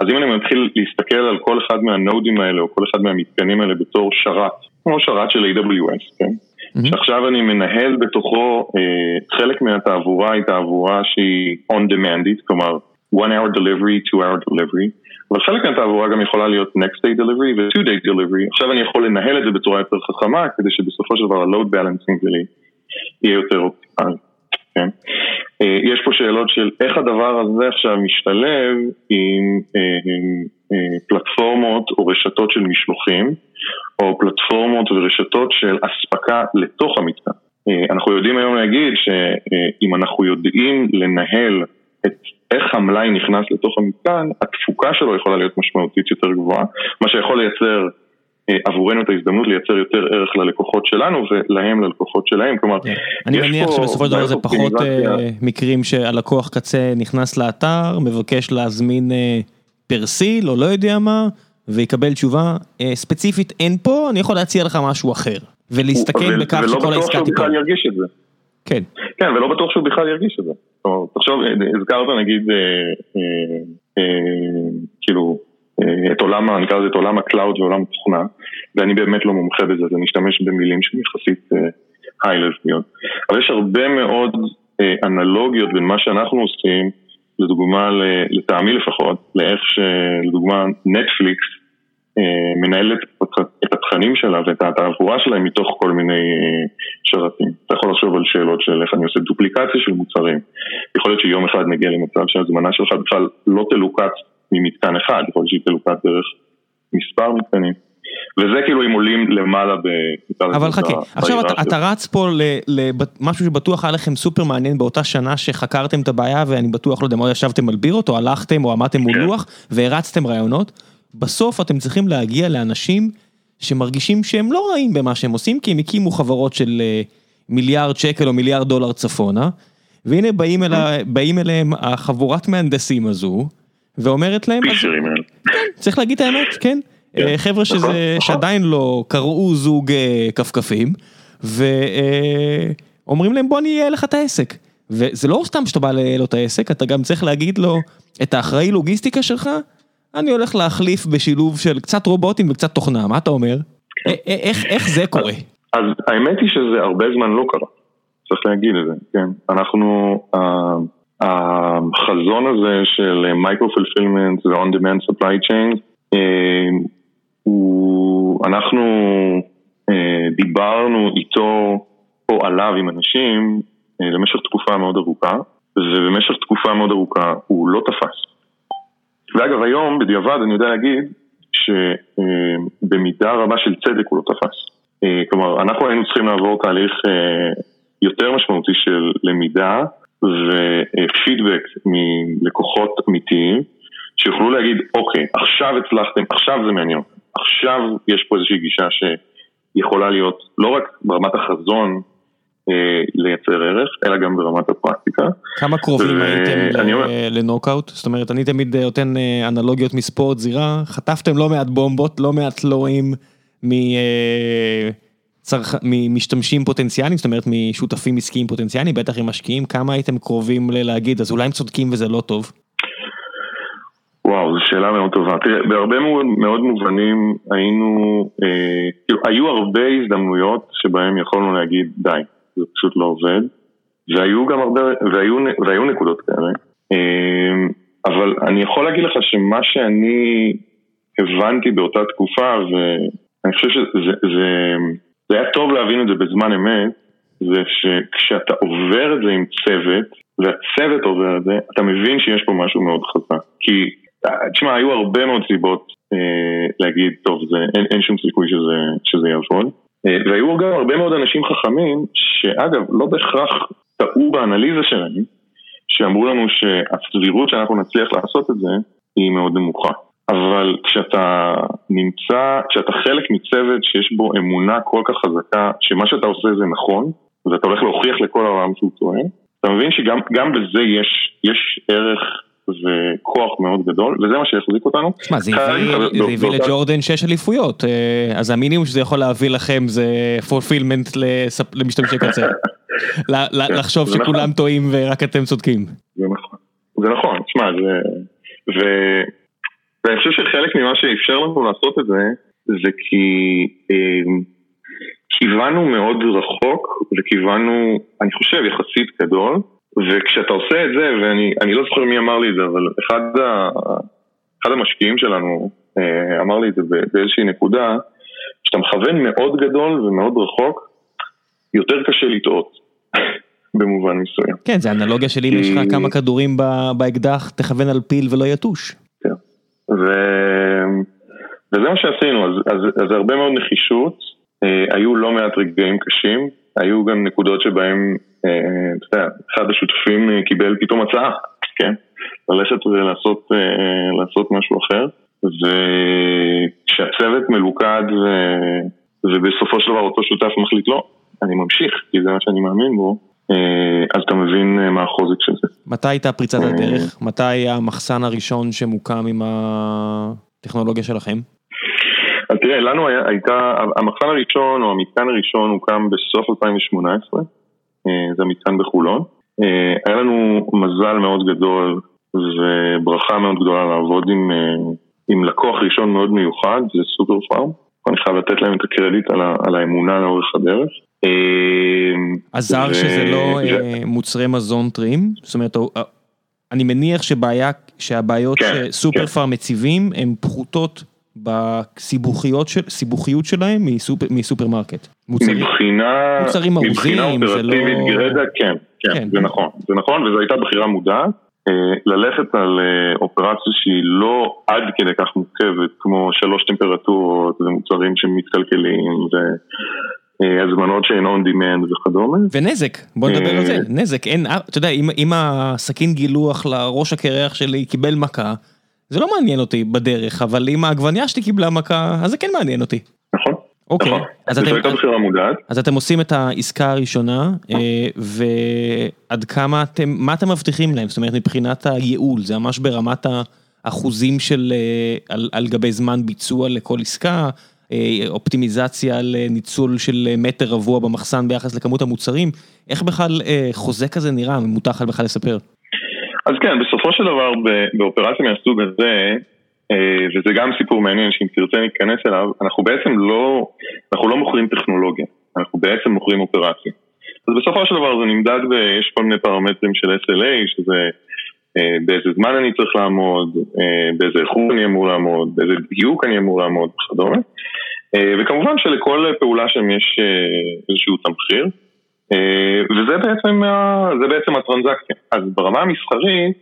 אז אם אני מתחיל להסתכל על כל אחד מהנודים האלה, או כל אחד מהמתקנים האלה בתור שרת, כמו שרת של איי דאבליו אס, כן? Mm-hmm. שעכשיו אני מנהל בתוכו, אה, חלק מהתעבורה היא תעבורה שהיא on-demanded, כלומר, one hour delivery, two hour delivery, אבל חלק מהתעבורה גם יכולה להיות next day delivery ו-two day delivery, עכשיו אני יכול לנהל את זה בצורה יותר חכמה, כדי שבסופו של דבר ה-load balancing שלי יהיה יותר אופטימלי. כן? יש פה שאלות של איך הדבר הזה עכשיו משתלב עם פלטפורמות או רשתות של משלוחים, או פלטפורמות ורשתות של הספקה לתוך המתקן. אנחנו יודעים היום להגיד שאם אנחנו יודעים לנהל את איך המלאי נכנס לתוך המתקן, התפוקה שלו יכולה להיות משמעותית יותר גבוהה, מה שיכול לייצר עבורנו את ההזדמנות לייצר יותר ערך ללקוחות שלנו ולהם ללקוחות שלהם, כלומר אני מניח שבסופו של דבר זה פחות מקרים שהלקוח קצה נכנס לאתר, מבקש להזמין פרסיל או לא יודע מה ויקבל תשובה ספציפית אין פה, אני יכול להציע לך משהו אחר ולהסתכל בכך שכל העסקה תיפול. כן, ולא בטוח שהוא בכלל ירגיש את זה. תחשוב, הזכרת נגיד כאילו את עולם, אני קרא לזה את עולם הקלאוד ועולם התוכנה, ואני באמת לא מומחה בזה, אז אני אשתמש במילים שהם יחסית היי-לביות. אבל יש הרבה מאוד אנלוגיות בין מה שאנחנו עושים, לדוגמה, לטעמי לפחות, לאיך שלדוגמה נטפליקס מנהלת את התכנים שלה ואת התעבורה שלה מתוך כל מיני שרתים. אתה יכול לחשוב על שאלות של איך אני עושה דופליקציה של מוצרים. יכול להיות שיום אחד נגיע למצב שהזמנה שלך בכלל לא תלוקץ ממתקן אחד, יכול להיות שהיא תלוקת דרך מספר מתקנים, וזה כאילו אם עולים למעלה ב... אבל חכה, עכשיו אתה, אתה רץ פה למשהו שבטוח היה לכם סופר מעניין באותה שנה שחקרתם את הבעיה, ואני בטוח לא יודע מה ישבתם על בירות, או הלכתם, או עמדתם מול לוח, והרצתם רעיונות, בסוף אתם צריכים להגיע לאנשים שמרגישים שהם לא רעים במה שהם עושים, כי הם הקימו חברות של מיליארד שקל או מיליארד דולר צפונה, והנה באים, אלה, באים אליהם החבורת מהנדסים הזו, ואומרת להם, צריך להגיד את האמת, כן, חבר'ה שעדיין לא קראו זוג כפכפים, ואומרים להם, בוא אני אהיה לך את העסק, וזה לא סתם שאתה בא לו את העסק, אתה גם צריך להגיד לו, את האחראי לוגיסטיקה שלך, אני הולך להחליף בשילוב של קצת רובוטים וקצת תוכנה, מה אתה אומר? איך זה קורה? אז האמת היא שזה הרבה זמן לא קרה, צריך להגיד את זה, כן, אנחנו... החזון הזה של Micro-fulfillment ו-on-demand supply chain, אנחנו דיברנו איתו או עליו עם אנשים למשך תקופה מאוד ארוכה, ובמשך תקופה מאוד ארוכה הוא לא תפס. ואגב, היום בדיעבד אני יודע להגיד שבמידה רבה של צדק הוא לא תפס. כלומר, אנחנו היינו צריכים לעבור תהליך יותר משמעותי של למידה, ופידבק מלקוחות אמיתיים, שיוכלו להגיד, אוקיי, עכשיו הצלחתם, עכשיו זה מעניין, עכשיו יש פה איזושהי גישה שיכולה להיות לא רק ברמת החזון לייצר ערך, אלא גם ברמת הפרקטיקה. כמה קרובים הייתם לנוקאוט? זאת אומרת, אני תמיד נותן אנלוגיות מספורט זירה, חטפתם לא מעט בומבות, לא מעט לואים ממשתמשים פוטנציאליים, זאת אומרת, משותפים עסקיים פוטנציאליים, בטח עם משקיעים, כמה הייתם קרובים ללהגיד, אז אולי הם צודקים וזה לא טוב? וואו, זו שאלה מאוד טובה. תראה, בהרבה מאוד, מאוד מובנים היינו, אה, כאילו, היו הרבה הזדמנויות שבהם יכולנו להגיד, די, זה פשוט לא עובד, והיו גם הרבה, והיו, והיו נקודות כאלה, אה, אבל אני יכול להגיד לך שמה שאני הבנתי באותה תקופה, ואני חושב שזה, זה, זה היה טוב להבין את זה בזמן אמת, זה שכשאתה עובר את זה עם צוות, והצוות עובר את זה, אתה מבין שיש פה משהו מאוד חזק, כי תשמע, היו הרבה מאוד סיבות אה, להגיד, טוב, זה, אין, אין שום סיכוי שזה, שזה יעבוד. אה, והיו גם הרבה מאוד אנשים חכמים, שאגב, לא בהכרח טעו באנליזה שלהם, שאמרו לנו שהסבירות שאנחנו נצליח לעשות את זה, היא מאוד נמוכה. אבל כשאתה נמצא, כשאתה חלק מצוות שיש בו אמונה כל כך חזקה, שמה שאתה עושה זה נכון, ואתה הולך להוכיח לכל העולם שהוא טועה, אתה מבין שגם גם בזה יש, יש ערך וכוח מאוד גדול, וזה מה שהחזיק אותנו. תשמע, זה הביא לג'ורדן שש אליפויות, אז המינימום שזה יכול להביא לכם זה פולפילמנט למשתמשי קצה. לחשוב שכולם טועים ורק אתם צודקים. זה נכון. זה נכון, תשמע, ואני חושב שחלק ממה שאפשר לנו לעשות את זה, זה כי כיוונו מאוד רחוק, וכיוונו, אני חושב, יחסית גדול, וכשאתה עושה את זה, ואני אני לא זוכר מי אמר לי את זה, אבל אחד, ה, אחד המשקיעים שלנו אמר לי את זה באיזושהי נקודה, שאתה מכוון מאוד גדול ומאוד רחוק, יותר קשה לטעות, במובן מסוים. כן, זה האנלוגיה שלי, יש לך כמה כדורים באקדח, תכוון על פיל ולא יטוש. כן, ו, וזה מה שעשינו, אז, אז, אז הרבה מאוד נחישות, היו לא מעט רגעים קשים, היו גם נקודות שבהם אחד השותפים קיבל פתאום הצעה, כן? ללכת ולעשות, לעשות משהו אחר, וכשהצוות מלוכד, ובסופו של דבר אותו שותף מחליט, לא, אני ממשיך, כי זה מה שאני מאמין בו, אז אתה מבין מה החוזק של זה. מתי הייתה פריצת הדרך? מתי היה המחסן הראשון שמוקם עם הטכנולוגיה שלכם? אז תראה, לנו היה, הייתה, המחסן הראשון או המתקן הראשון הוקם בסוף אלפיים שמונה עשרה, זה המתקן בחולון. היה לנו מזל מאוד גדול וברכה מאוד גדולה לעבוד עם, עם לקוח ראשון מאוד מיוחד, זה סופר פארם. אני חייב לתת להם את הקרדיט על, ה, על האמונה לאורך הדרך. עזר ו... שזה לא זה... מוצרי מזון טריים? זאת אומרת, אני מניח שבעיה, שהבעיות כן, שסופר כן. פארם מציבים הן פחותות בסיבוכיות של, סיבוכיות שלהם מסופר, מסופרמרקט. מוצרים, מבחינה, מוצרים מבחינה ארוזים, אופרטיבית לא... גרדה, כן, כן, כן, זה נכון, זה נכון, וזו הייתה בחירה מודעת, ללכת על אופרציה שהיא לא עד כדי כך מורכבת, כמו שלוש טמפרטורות, ומוצרים שמתקלקלים, והזמנות שאין on demand וכדומה. ונזק, בוא נדבר על זה, נזק, אין, אתה יודע, אם, אם הסכין גילוח לראש הקרח שלי קיבל מכה, זה לא מעניין אותי בדרך, אבל אם העגבניה שלי קיבלה מכה, אז זה כן מעניין אותי. נכון. אוקיי. אז אתם עושים את העסקה הראשונה, ועד כמה אתם, מה אתם מבטיחים להם? זאת אומרת, מבחינת הייעול, זה ממש ברמת האחוזים של, על גבי זמן ביצוע לכל עסקה, אופטימיזציה על ניצול של מטר רבוע במחסן ביחס לכמות המוצרים, איך בכלל חוזה כזה נראה, מותח על בכלל לספר? אז כן, בסופו של דבר באופרציה מהסוג הזה, וזה גם סיפור מעניין שאם תרצה ניכנס אליו, אנחנו בעצם לא, אנחנו לא מוכרים טכנולוגיה, אנחנו בעצם מוכרים אופרציה. אז בסופו של דבר זה נמדד, יש כל מיני פרמטרים של אס אל איי, שזה באיזה זמן אני צריך לעמוד, באיזה איכות אני אמור לעמוד, באיזה דיוק אני אמור לעמוד וכדומה. וכמובן שלכל פעולה שם יש איזשהו תמחיר. וזה בעצם, זה בעצם הטרנזקציה. אז ברמה המסחרית,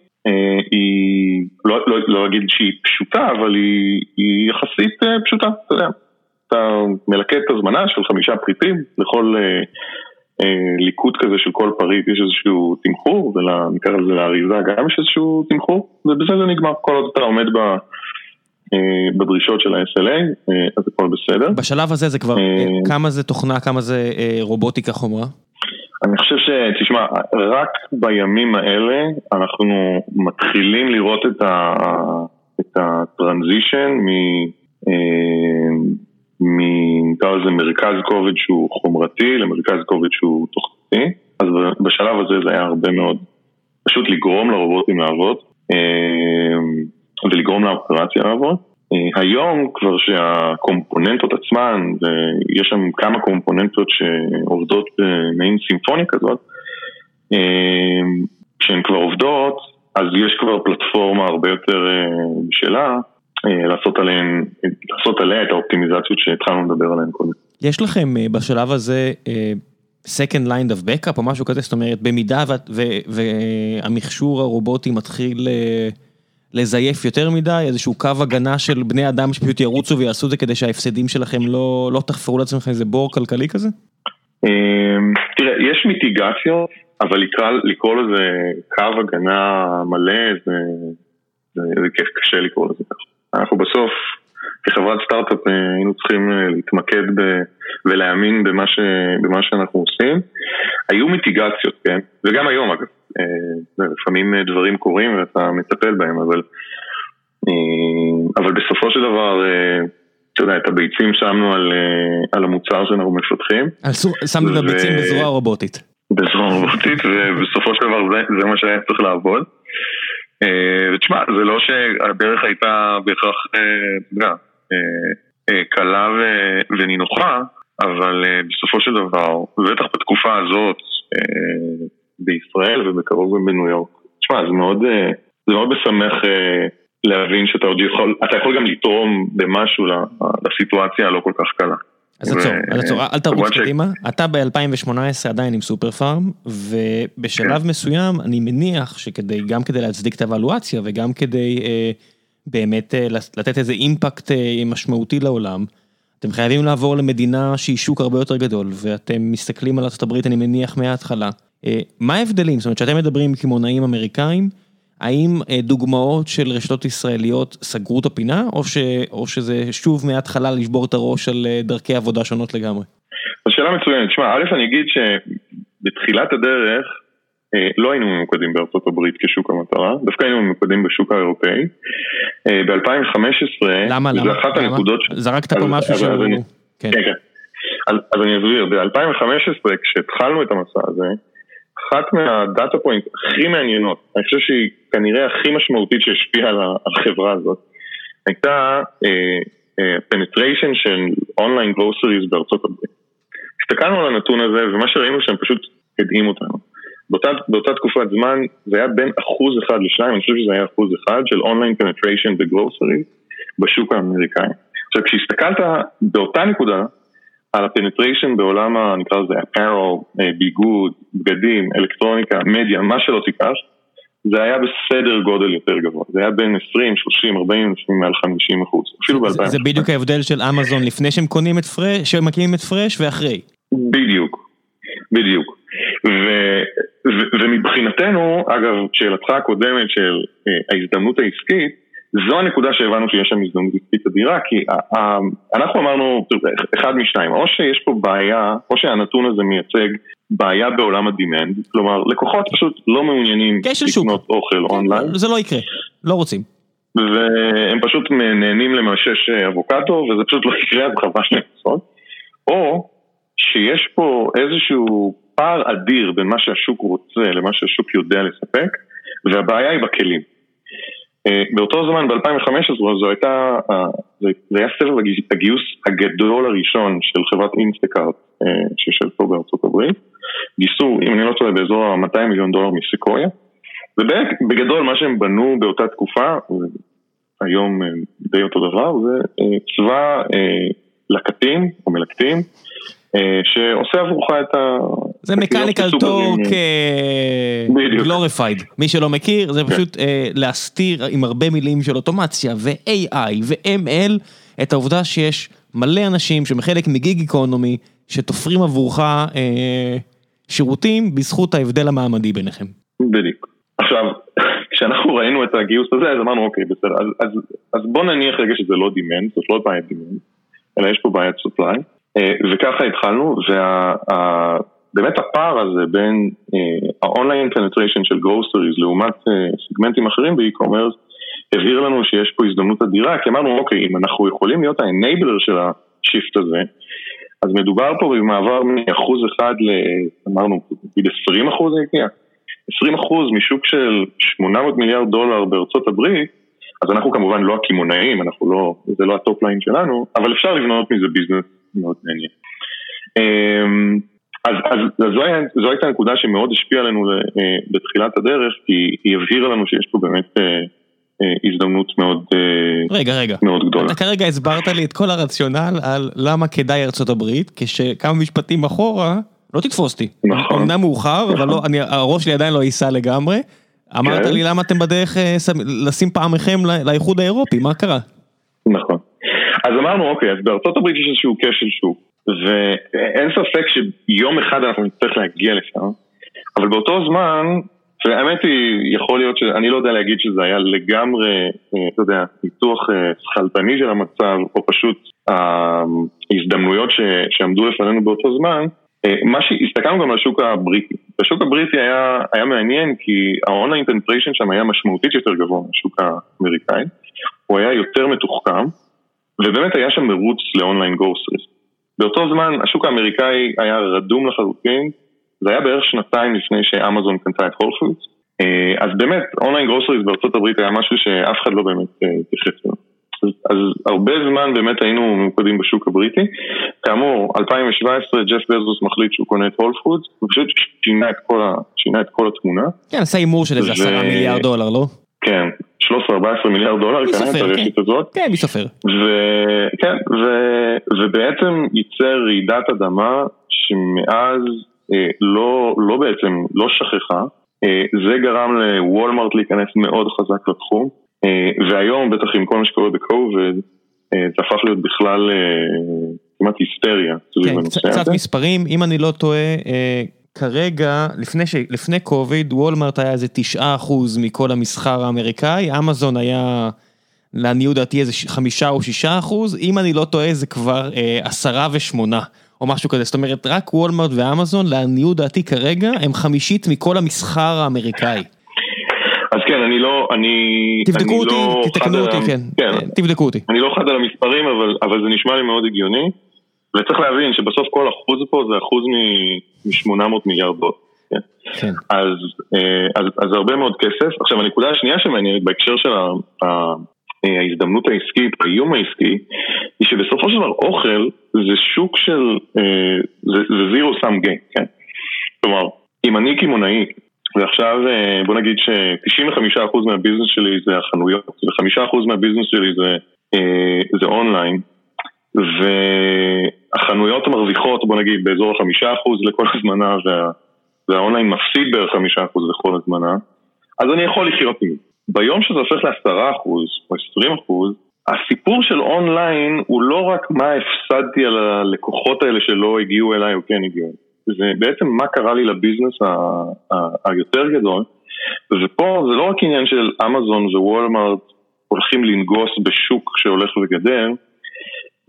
היא, לא, לא, לא אגיד שהיא פשוטה, אבל היא, היא יחסית פשוטה, אתה יודע. אתה מלקט את הזמנה של חמישה פריטים לכל ליקוד כזה של כל פריט, יש איזשהו תמחור, ונקרא לזה לאריזה, גם יש איזשהו תמחור, ובזה זה נגמר, כל עוד אתה עומד ב... בדרישות של ה-אס אל איי, אז הכל בסדר. בשלב הזה זה כבר, כמה זה תוכנה, כמה זה רובוטיקה חומרה? אני חושב שתשמע, רק בימים האלה אנחנו מתחילים לראות את הטרנזישן מנקרא לזה מרכז כובד שהוא חומרתי למרכז כובד שהוא תוכנתי, אז בשלב הזה זה היה הרבה מאוד פשוט לגרום לרובוטים לעבוד ולגרום לאופרציה לעבוד. היום כבר שהקומפוננטות עצמן, יש שם כמה קומפוננטות שעובדות במעין סימפוניה כזאת, כשהן כבר עובדות, אז יש כבר פלטפורמה הרבה יותר בשלה, לעשות עליהן, לעשות עליה את האופטימיזציות שהתחלנו לדבר עליהן קודם. יש לכם בשלב הזה second line of backup או משהו כזה, זאת אומרת, במידה והמכשור הרובוטי מתחיל לזייף יותר מדי, איזשהו קו הגנה של בני אדם שפשוט ירוצו ויעשו את זה כדי שההפסדים שלכם לא, לא תחפרו לעצמכם איזה בור כלכלי כזה? תראה, יש מיטיגציות, אבל לקרוא לזה קו הגנה מלא, זה, זה, זה כיף, קשה לקרוא לזה ככה. אנחנו בסוף, כחברת סטארט-אפ, היינו צריכים להתמקד ב, ולהאמין במה ש, במה שאנחנו עושים. היו מיטיגציות, כן? וגם היום, אגב. לפעמים דברים קורים ואתה מטפל בהם, אבל אבל בסופו של דבר אתה יודע, את הביצים שמנו על על המוצר שאנחנו מפתחים, שמנו את הביצים בזרוע רובוטית בזרוע רובוטית ובסופו של דבר זה, זה מה שהיה צריך לעבוד. ותשמע, זה לא שהדרך הייתה בהכרח קלה ונינוחה, אבל בסופו של דבר, ובטח בתקופה הזאת בישראל ובקרוב גם בניו יורק. תשמע, זה מאוד, זה מאוד משמח להבין שאתה עוד יכול, אתה יכול גם לתרום במשהו לסיטואציה הלא כל כך קלה. אז עצור, אז עצור, אל תרוץ קדימה. אתה ב-אלפיים שמונה עשרה עדיין עם סופר פארם, ובשלב מסוים אני מניח שכדי, גם כדי להצדיק את האבלואציה, וגם כדי באמת לתת איזה אימפקט משמעותי לעולם, אתם חייבים לעבור למדינה שהיא שוק הרבה יותר גדול, ואתם מסתכלים על ארצות הברית, אני מניח מההתחלה. מה ההבדלים? זאת אומרת, שאתם מדברים עם קמעונאים אמריקאים, האם דוגמאות של רשתות ישראליות סגרו את הפינה, או, ש, או שזה שוב מההתחלה לשבור את הראש על דרכי עבודה שונות לגמרי? השאלה מצוינת. שמה, א', אני אגיד שבתחילת הדרך לא היינו ממוקדים בארצות הברית כשוק המטרה, דווקא היינו ממוקדים בשוק האירופאי. ב-אלפיים חמש עשרה, למה, למה? זה אחת למה? הנקודות... זרקת פה משהו שהוא... אז אני... כן, כן. אז, אז אני אסביר, ב-אלפיים חמש עשרה, כשהתחלנו את המסע הזה, אחת מהדאטה פוינט הכי מעניינות, אני חושב שהיא כנראה הכי משמעותית שהשפיעה על החברה הזאת, הייתה penetration של online groceries בארצות הברית. הסתכלנו על הנתון הזה, ומה שראינו שהם פשוט הדהים אותנו. באותה, באותה תקופת זמן, זה היה בין אחוז אחד לשניים, אני חושב שזה היה אחוז אחד של online penetration ב-groceries בשוק האמריקאי. עכשיו, כשהסתכלת באותה נקודה, על הפנטריישן בעולם, נקרא לזה, אפארל, ביגוד, בגדים, אלקטרוניקה, מדיה, מה שלא תיקח, זה היה בסדר גודל יותר גבוה. זה היה בין עשרים, שלושים, ארבעים, מעל חמישים אחוז. אפילו ב-אלפיים. זה בדיוק ההבדל של אמזון, לפני שהם קונים את פרש, שהם מקימים את פרש, ואחרי. בדיוק. בדיוק. ומבחינתנו, אגב, שאלתך הקודמת של ההזדמנות העסקית, זו הנקודה שהבנו שיש שם הזדמנות עסקית אדירה, כי אנחנו אמרנו, אחד משניים, או שיש פה בעיה, או שהנתון הזה מייצג בעיה בעולם הדימנד, כלומר, לקוחות פשוט לא מעוניינים לקנות אוכל אונליין. זה לא יקרה, לא רוצים. והם פשוט נהנים למשש אבוקדו, וזה פשוט לא יקרה, אז חבל לעשות. או שיש פה איזשהו פער אדיר בין מה שהשוק רוצה למה שהשוק יודע לספק, והבעיה היא בכלים. באותו זמן, ב-אלפיים חמש עשרה, זה הייתה, זה היה סבב הגיוס הגדול הראשון של חברת אינסטקארט, שישב פה בארצות הברית. גיסו, אם אני לא טועה, באזור מאתיים מיליון דולר מסקויה. ובגדול, מה שהם בנו באותה תקופה, היום די אותו דבר, זה צבא לקטים או מלקטים, שעושה עבורך את ה... זה מקניקל טורק גלוריפייד, מי שלא מכיר, זה פשוט להסתיר עם הרבה מילים של אוטומציה ו-איי איי ו-אם אל את העובדה שיש מלא אנשים שהם חלק מגיג איקונומי שתופרים עבורך שירותים בזכות ההבדל המעמדי ביניכם. בדיוק. עכשיו, כשאנחנו ראינו את הגיוס הזה, אז אמרנו, אוקיי, בסדר, אז, אז, אז בוא נניח רגע שזה לא demand, זאת לא בעיית demand, אלא יש פה בעיית supply, וככה התחלנו, ובאמת הפער הזה בין האונליין penetration של groceries לעומת סגמנטים אחרים באי-קומרס, הבהיר לנו שיש פה הזדמנות אדירה, כי אמרנו, אוקיי, אם אנחנו יכולים להיות ה-enabler של השיפט הזה, אז מדובר פה במעבר מאחוז אחד ל... אמרנו, ב-עשרים אחוז היקיה, עשרים אחוז משוק של שמונה מאות מיליארד דולר בארצות הברית, אז אנחנו כמובן לא הכימונאים, אנחנו לא, זה לא הטופ-ליין שלנו, אבל אפשר לבנות מזה ביזנס מאוד מעניין. אז, אז, אז זו, זו הייתה נקודה שמאוד השפיעה עלינו בתחילת הדרך, כי היא הבהירה לנו שיש פה באמת הזדמנות מאוד, רגע, רגע. מאוד גדולה. אתה כרגע הסברת לי את כל הרציונל על למה כדאי ארצות הברית, כשכמה משפטים אחורה לא תתפוס אותי. נכון. אמנם מאוחר, נכון. אבל לא, אני, הראש שלי עדיין לא ייסע לגמרי. אמרת כן. לי למה אתם בדרך לשים פעמכם לאיחוד האירופי, מה קרה? נכון. אז אמרנו, אוקיי, אז בארצות הברית יש איזשהו כשל שוק, ואין ספק שיום אחד אנחנו נצטרך להגיע לשם, אבל באותו זמן, והאמת היא, יכול להיות שאני לא יודע להגיד שזה היה לגמרי, אתה יודע, ניתוח שחלטני של המצב, או פשוט ההזדמנויות ש, שעמדו לפנינו באותו זמן, הסתכלנו גם על השוק הבריטי. השוק הבריטי היה, היה מעניין כי האונליין פנטריישן שם היה משמעותית יותר גבוה מהשוק האמריקאי, הוא היה יותר מתוחכם, ובאמת היה שם מרוץ לאונליין גורסריס. באותו זמן השוק האמריקאי היה רדום לחלוטין, זה היה בערך שנתיים לפני שאמזון קנתה את Whole Foods, אז באמת אונליין גורסריס בארצות הברית היה משהו שאף אחד לא באמת תחת לו. אז, אז הרבה זמן באמת היינו ממוקדים בשוק הבריטי, כאמור, אלפיים שבע עשרה ג'ף בזוס מחליט שהוא קונה את Whole Foods, הוא פשוט שינה את כל, שינה את כל התמונה. כן, עשה אימור של איזה עשרה ו... מיליארד דולר, לא? כן, שלוש עשרה עד ארבע עשרה מיליארד דולר, מי סופר, כן, הרשת הזאת. כן, מי סופר. ו... כן, ו... ובעצם ייצר רעידת אדמה שמאז אה, לא, לא בעצם, לא שכחה, אה, זה גרם לוולמרט להיכנס מאוד חזק לתחום, והיום בטח עם כל מה שקורה בקוביד, זה הפך להיות בכלל כמעט היסטריה. קצת מספרים, אם אני לא טועה, כרגע, לפני קוביד, וולמרט היה איזה תשעה אחוז מכל המסחר האמריקאי, אמזון היה, לעניות דעתי, איזה חמישה או שישה אחוז, אם אני לא טועה, זה כבר עשרה ושמונה, או משהו כזה. זאת אומרת, רק וולמרט ואמזון, לעניות דעתי כרגע, הם חמישית מכל המסחר האמריקאי. אז כן, אני לא, אני, תבדקו אותי, תתקנו אותי, כן, תבדקו אותי. אני לא חד על המספרים, אבל זה נשמע לי מאוד הגיוני, וצריך להבין שבסוף כל אחוז פה זה אחוז מ-שמונה מאות מיליארד דולר, כן. אז הרבה מאוד כסף. עכשיו, הנקודה השנייה שמעניינת בהקשר של ההזדמנות העסקית, האיום העסקי, היא שבסופו של דבר אוכל זה שוק של, זה זירו סאם גיים, כן. כלומר, אם אני כימונאי, ועכשיו בוא נגיד ש-תשעים וחמישה אחוז מהביזנס שלי זה החנויות, ו-חמישה אחוז מהביזנס שלי זה, זה אונליין, והחנויות מרוויחות, בוא נגיד, באזור חמישה אחוז לכל הזמנה, וה, והאונליין מפסיד בערך חמישה אחוז לכל הזמנה, אז אני יכול לחיות עם. ביום שזה הופך ל-עשרה אחוז או עשרים אחוז, הסיפור של אונליין הוא לא רק מה הפסדתי על הלקוחות האלה שלא הגיעו אליי או כן הגיעו אליי. זה בעצם מה קרה לי לביזנס היותר גדול, ופה זה לא רק עניין של אמזון ווולמרט הולכים לנגוס בשוק שהולך וגדל,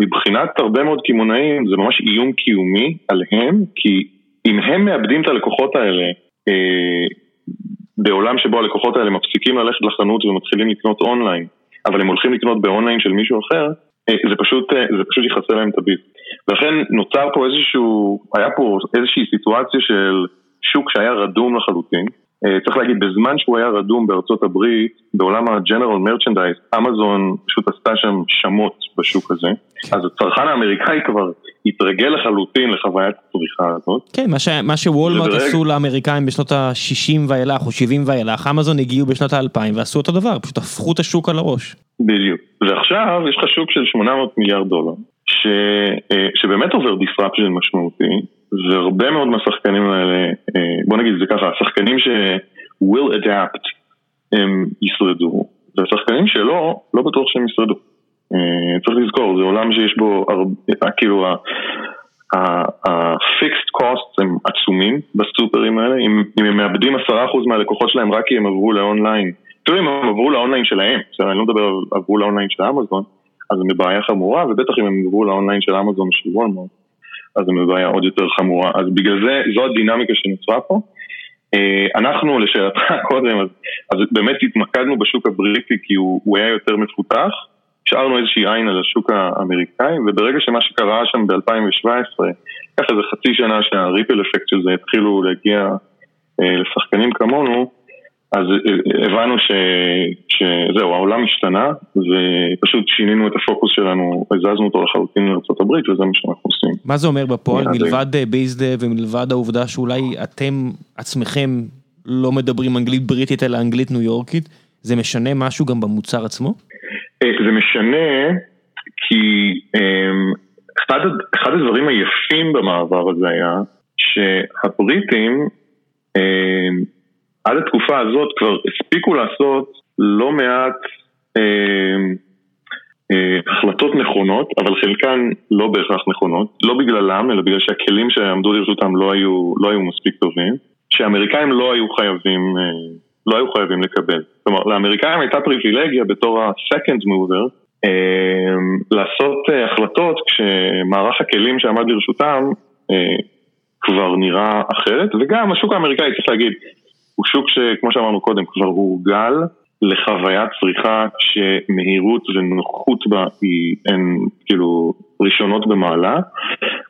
מבחינת הרבה מאוד כימונאים זה ממש איום קיומי עליהם, כי אם הם מאבדים את הלקוחות האלה, אה, בעולם שבו הלקוחות האלה מפסיקים ללכת לחנות ומתחילים לקנות אונליין, אבל הם הולכים לקנות באונליין של מישהו אחר, זה פשוט, זה פשוט יחסה להם תביב. ולכן נוצר פה איזשהו, היה פה איזושהי סיטואציה של שוק שהיה רדום לחלוטין. צריך להגיד, בזמן שהוא היה רדום בארצות הברית, בעולם הג'נרל מרצ'נדייז, אמזון פשוט עשתה שם שמות בשוק הזה. אז הצרכן האמריקאי כבר התרגל לחלוטין לחוויית הצריכה הזאת. כן, מה ש, מה שוולמרט עשו לאמריקאים בשנות ה-שישים ואילך או שבעים ואילך, אמזון הגיעו בשנות ה-אלפיים ועשו אותו דבר, פשוט הפכו את השוק על הראש. בדיוק. ועכשיו יש לך שוק של שמונה מאות מיליארד דולר, ש, שבאמת עובר disruption משמעותי, והרבה מאוד מהשחקנים האלה, בוא נגיד זה ככה, השחקנים ש-will adapt הם ישרדו, והשחקנים שלא, לא בטוח שהם ישרדו. צריך לזכור, זה עולם שיש בו, כאילו, ה-fixed costs הם עצומים בסופרים האלה, אם, אם הם מאבדים עשרה אחוז מהלקוחות שלהם רק כי הם עברו לאונליין, תראו אם הם עברו לאונליין שלהם, אני לא מדבר על עברו לאונליין של אמזון, אז הם בבעיה חמורה, ובטח אם הם עברו לאונליין של אמזון של וולמארט, אז הם בבעיה עוד יותר חמורה, אז בגלל זה, זו הדינמיקה שנוצרה פה, אנחנו לשאלתך קודם, אז, אז באמת התמקדנו בשוק הבריטי כי הוא, הוא היה יותר מפותח, השארנו איזושהי עין על השוק האמריקאי, וברגע שמה שקרה שם ב-אלפיים שבע עשרה, ככה זה חצי שנה שהריפל אפקט של זה התחילו להגיע לשחקנים כמונו, אז הבנו ש... שזהו, העולם השתנה, ופשוט שינינו את הפוקוס שלנו, הזזנו אותו לחלוטין לארצות הברית, וזה מה שאנחנו עושים. מה זה אומר בפועל, מלבד ביזדה ומלבד העובדה שאולי אתם עצמכם לא מדברים אנגלית בריטית, אלא אנגלית ניו יורקית, זה משנה משהו גם במוצר עצמו? זה משנה, כי אחד, אחד הדברים היפים במעבר הזה היה, שהבריטים, עד התקופה הזאת כבר הספיקו לעשות לא מעט אה, אה, החלטות נכונות, אבל חלקן לא בהכרח נכונות, לא בגללם, אלא בגלל שהכלים שעמדו לרשותם לא היו, לא היו מספיק טובים, שהאמריקאים לא היו חייבים, אה, לא היו חייבים לקבל. כלומר, לאמריקאים הייתה פריבילגיה בתור ה-second mover, אה, לעשות אה, החלטות כשמערך הכלים שעמד לרשותם אה, כבר נראה אחרת, וגם השוק האמריקאי צריך להגיד, הוא שוק שכמו שאמרנו קודם כבר הורגל לחוויית צריכה שמהירות ונוחות בה היא הן כאילו ראשונות במעלה,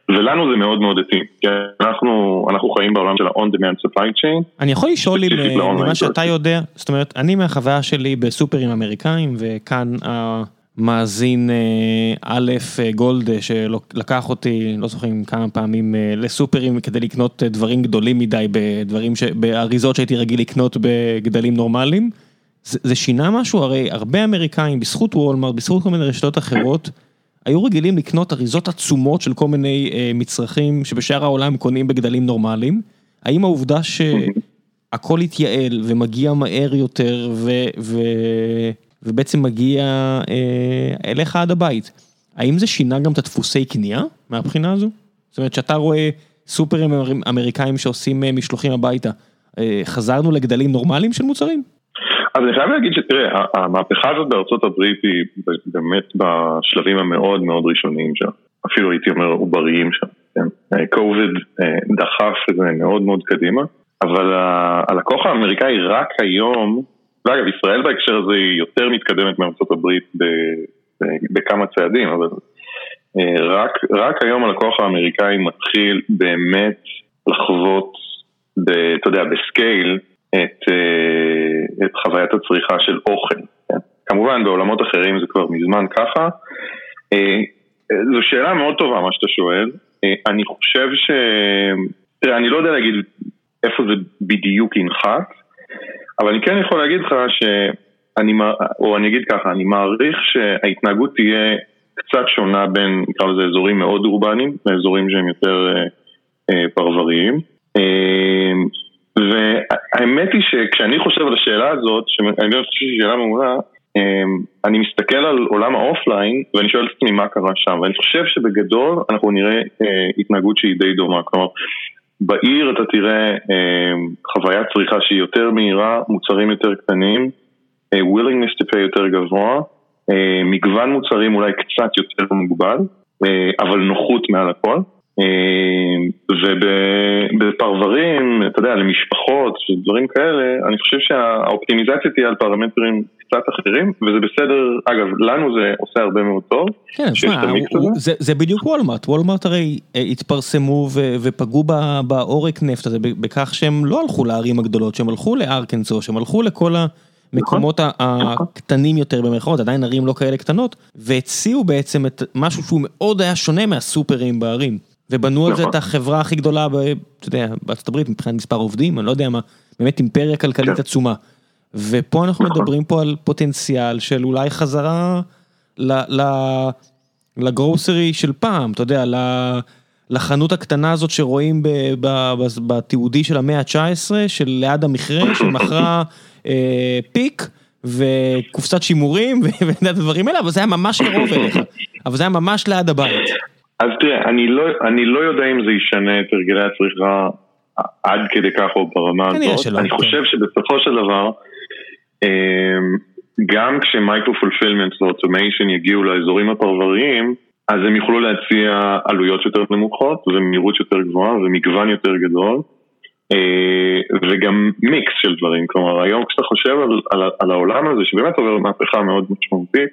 ולנו זה מאוד מאוד עתים, כי אנחנו, אנחנו חיים בעולם של ה-on-demand supply chain. אני יכול לשאול לי ממה שאתה יודע, זאת אומרת אני מהחוויה שלי בסופרים אמריקאים, וכאן המאזין א' גולד שלקח אותי, לא זוכרים כמה פעמים לסופרים כדי לקנות דברים גדולים מדי, בדברים ש... באריזות שהייתי רגיל לקנות בגדלים נורמליים, זה, זה שינה משהו? הרי הרבה אמריקאים, בזכות וולמארט, בזכות כל מיני רשתות אחרות, היו רגילים לקנות אריזות עצומות של כל מיני אה, מצרכים, שבשאר העולם קונים בגדלים נורמליים. האם העובדה שהכל התייעל ומגיע מהר יותר, ו, ו, ובעצם מגיע אה, אליך עד הבית, האם זה שינה גם את הדפוסי קנייה מהבחינה הזו? זאת אומרת, שאתה רואה סופרים אמריקאים שעושים אה, משלוחים הביתה, אה, חזרנו לגדלים נורמליים של מוצרים? אז אני חייב להגיד שתראה, המהפכה הזאת בארצות הברית היא באמת בשלבים המאוד מאוד ראשוניים שם, אפילו הייתי אומר עובריים שם, קוביד דחף שזה מאוד מאוד קדימה, אבל הלקוח האמריקאי רק היום, ואגב ישראל בהקשר הזה היא יותר מתקדמת מארצות הברית בכמה צעדים, אבל רק, רק היום הלקוח האמריקאי מתחיל באמת לחוות, אתה יודע, בסקייל, את, את חוויית הצריכה של אוכל. כמובן, בעולמות אחרים זה כבר מזמן ככה. זו שאלה מאוד טובה, מה שאתה שואל. אני חושב ש... תראה, אני לא יודע להגיד איפה זה בדיוק ינחת, אבל אני כן יכול להגיד לך שאני, או אני אגיד ככה, אני מעריך שההתנהגות תהיה קצת שונה בין, נקרא לזה, אזורים מאוד אורבניים, לאזורים שהם יותר פרבריים. והאמת היא שכשאני חושב על השאלה הזאת, שאני חושב שהיא שאלה מעולה, אני מסתכל על עולם האופליין, ואני שואל את עצמי מה קרה שם, ואני חושב שבגדול אנחנו נראה התנהגות שהיא די דומה, כלומר, בעיר אתה תראה חוויית צריכה שהיא יותר מהירה, מוצרים יותר קטנים, willingness to pay יותר גבוה, מגוון מוצרים אולי קצת יותר מוגבל, אבל נוחות מעל הכל, ובפרברים, אתה יודע, למשפחות ודברים כאלה, אני חושב שהאופטימיזציה תהיה על פרמטרים קצת אחרים, וזה בסדר, אגב, לנו זה עושה הרבה מאוד טוב. כן, שמה, זה, זה בדיוק וולמארט, וולמארט הרי התפרסמו ו, ופגעו בעורק נפט הזה, בכך שהם לא הלכו לערים הגדולות, שהם הלכו לארקנסו, שהם הלכו לכל ה... מקומות הקטנים יותר במרכאות, עדיין ערים לא כאלה קטנות, והציעו בעצם את משהו שהוא מאוד היה שונה מהסופרים בערים, ובנו על זה את החברה הכי גדולה, אתה יודע, בארצות הברית, מבחינת מספר עובדים, אני לא יודע מה, באמת אימפריה כלכלית עצומה, ופה אנחנו מדברים פה על פוטנציאל של אולי חזרה לגרוסרי של פעם, אתה יודע, לחנות הקטנה הזאת שרואים בתיעודי של המאה ה-תשע עשרה, של ליד המכרה, שמכרה פיק וקופסת שימורים ודברים אלה, אבל זה היה ממש קרוב אליך, אבל זה היה ממש ליד הבית. אז תראה, אני לא, אני לא יודע אם זה ישנה את הרגלי הצריכה עד כדי כך או ברמה הזאת. אני חושב שבסופו של דבר, גם כשמייקרו-פולפילמנט ואוטומיישן יגיעו לאזורים הפרבריים, אז הם יוכלו להציע עלויות יותר נמוכות, ומהירות יותר גבוהה, ומגוון יותר גדול, וגם מיקס של דברים. כלומר, היום כשאתה חושב על, על, על העולם הזה, שבאמת עובר מהפכה מאוד משמעותית,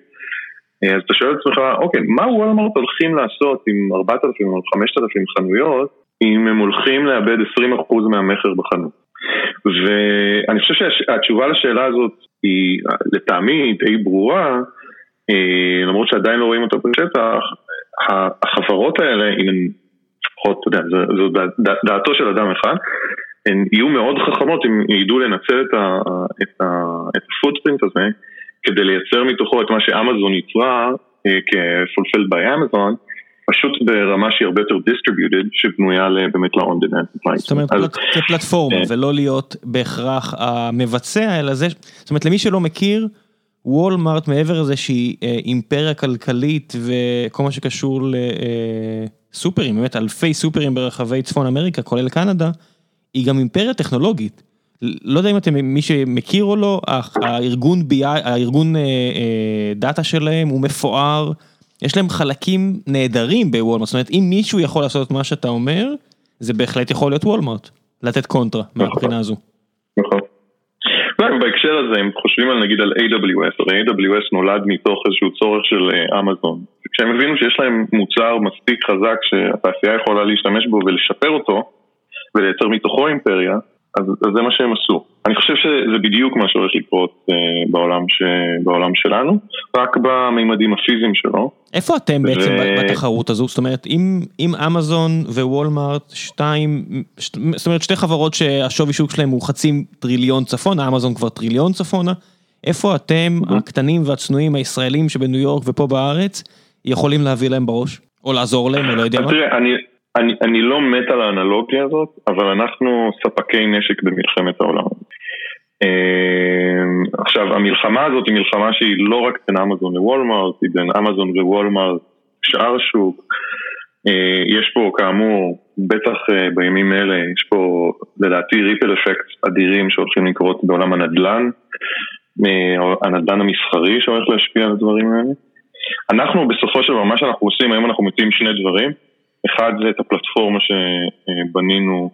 אז אתה שואל את עצמך, אוקיי, מה וולמרט הולכים לעשות עם ארבעת אלפים או חמשת אלפים חנויות, אם הם הולכים לאבד עשרים אחוז מהמחר בחנות? ואני חושב שהתשובה לשאלה הזאת היא, לטעמי, היא ברורה, למרות שעדיין לא רואים אותה בשטח. החברות האלה, אם הן, לפחות, אתה יודע, זו דעתו של אדם אחד, הן יהיו מאוד חכמות, הן ידעו לנצל את הפוטפרינט הזה, כדי לייצר מתוכו את מה שאמזון יצרה, כ-fulfilled by Amazon, פשוט ברמה שהיא הרבה יותר distributed, שבנויה באמת ל-on-demand supply. זאת אומרת, זה פלטפורמה, ולא להיות בהכרח המבצע, אלא זה, זאת אומרת, למי שלא מכיר, וולמרט מעבר לזה שהיא אימפריה כלכלית, וכל מה שקשור לסופרים, באמת אלפי סופרים ברחבי צפון אמריקה, כולל קנדה, היא גם אימפריה טכנולוגית. לא יודע אם אתם, מי שמכיר או לא, הארגון, הארגון דאטה שלהם הוא מפואר, יש להם חלקים נהדרים בוולמרט, זאת אומרת, אם מישהו יכול לעשות את מה שאתה אומר, זה בהחלט יכול להיות וולמרט, לתת קונטרה מהבחינה הזו. נכון. בהקשר הזה, אם חושבים על נגיד על איי דאבליו אס, הרי איי דאבליו אס נולד מתוך איזשהו צורך של אמזון, כשהם הבינו שיש להם מוצר מספיק חזק שהתעשייה יכולה להשתמש בו ולשפר אותו, ולייצר מתוכו אימפריה, אז, אז זה מה שהם עשו. אני חושב שזה בדיוק מה שהולך לקרות אה, בעולם, ש, בעולם שלנו, רק בממדים הפיזיים שלו. איפה אתם ו... בעצם בתחרות הזו? זאת אומרת, אם, אם אמזון ווולמרט, שתיים, ש... זאת אומרת, שתי חברות שהשווי שוק שלהם הוא חצי טריליון צפונה, אמזון כבר טריליון צפונה, איפה אתם, mm-hmm. הקטנים והצנועים הישראלים שבניו יורק ופה בארץ, יכולים להביא להם בראש? או לעזור להם, או לא יודע מה? תראה, אני... אני, אני לא מת על האנלוגיה הזאת, אבל אנחנו ספקי נשק במלחמת העולם. עכשיו, המלחמה הזאת היא מלחמה שהיא לא רק בין אמזון ווולמרט, היא בין אמזון ווולמרט שאר שוק. יש פה, כאמור, בטח בימים אלה, יש פה, לדעתי, ריפל אפקט אדירים שהולכים לקרות בעולם הנדלן, הנדלן המסחרי שהולך להשפיע על הדברים האלה. אנחנו, בסופו של דבר, מה שאנחנו עושים, היום אנחנו מציעים שני דברים, אחד זה את הפלטפורמה שבנינו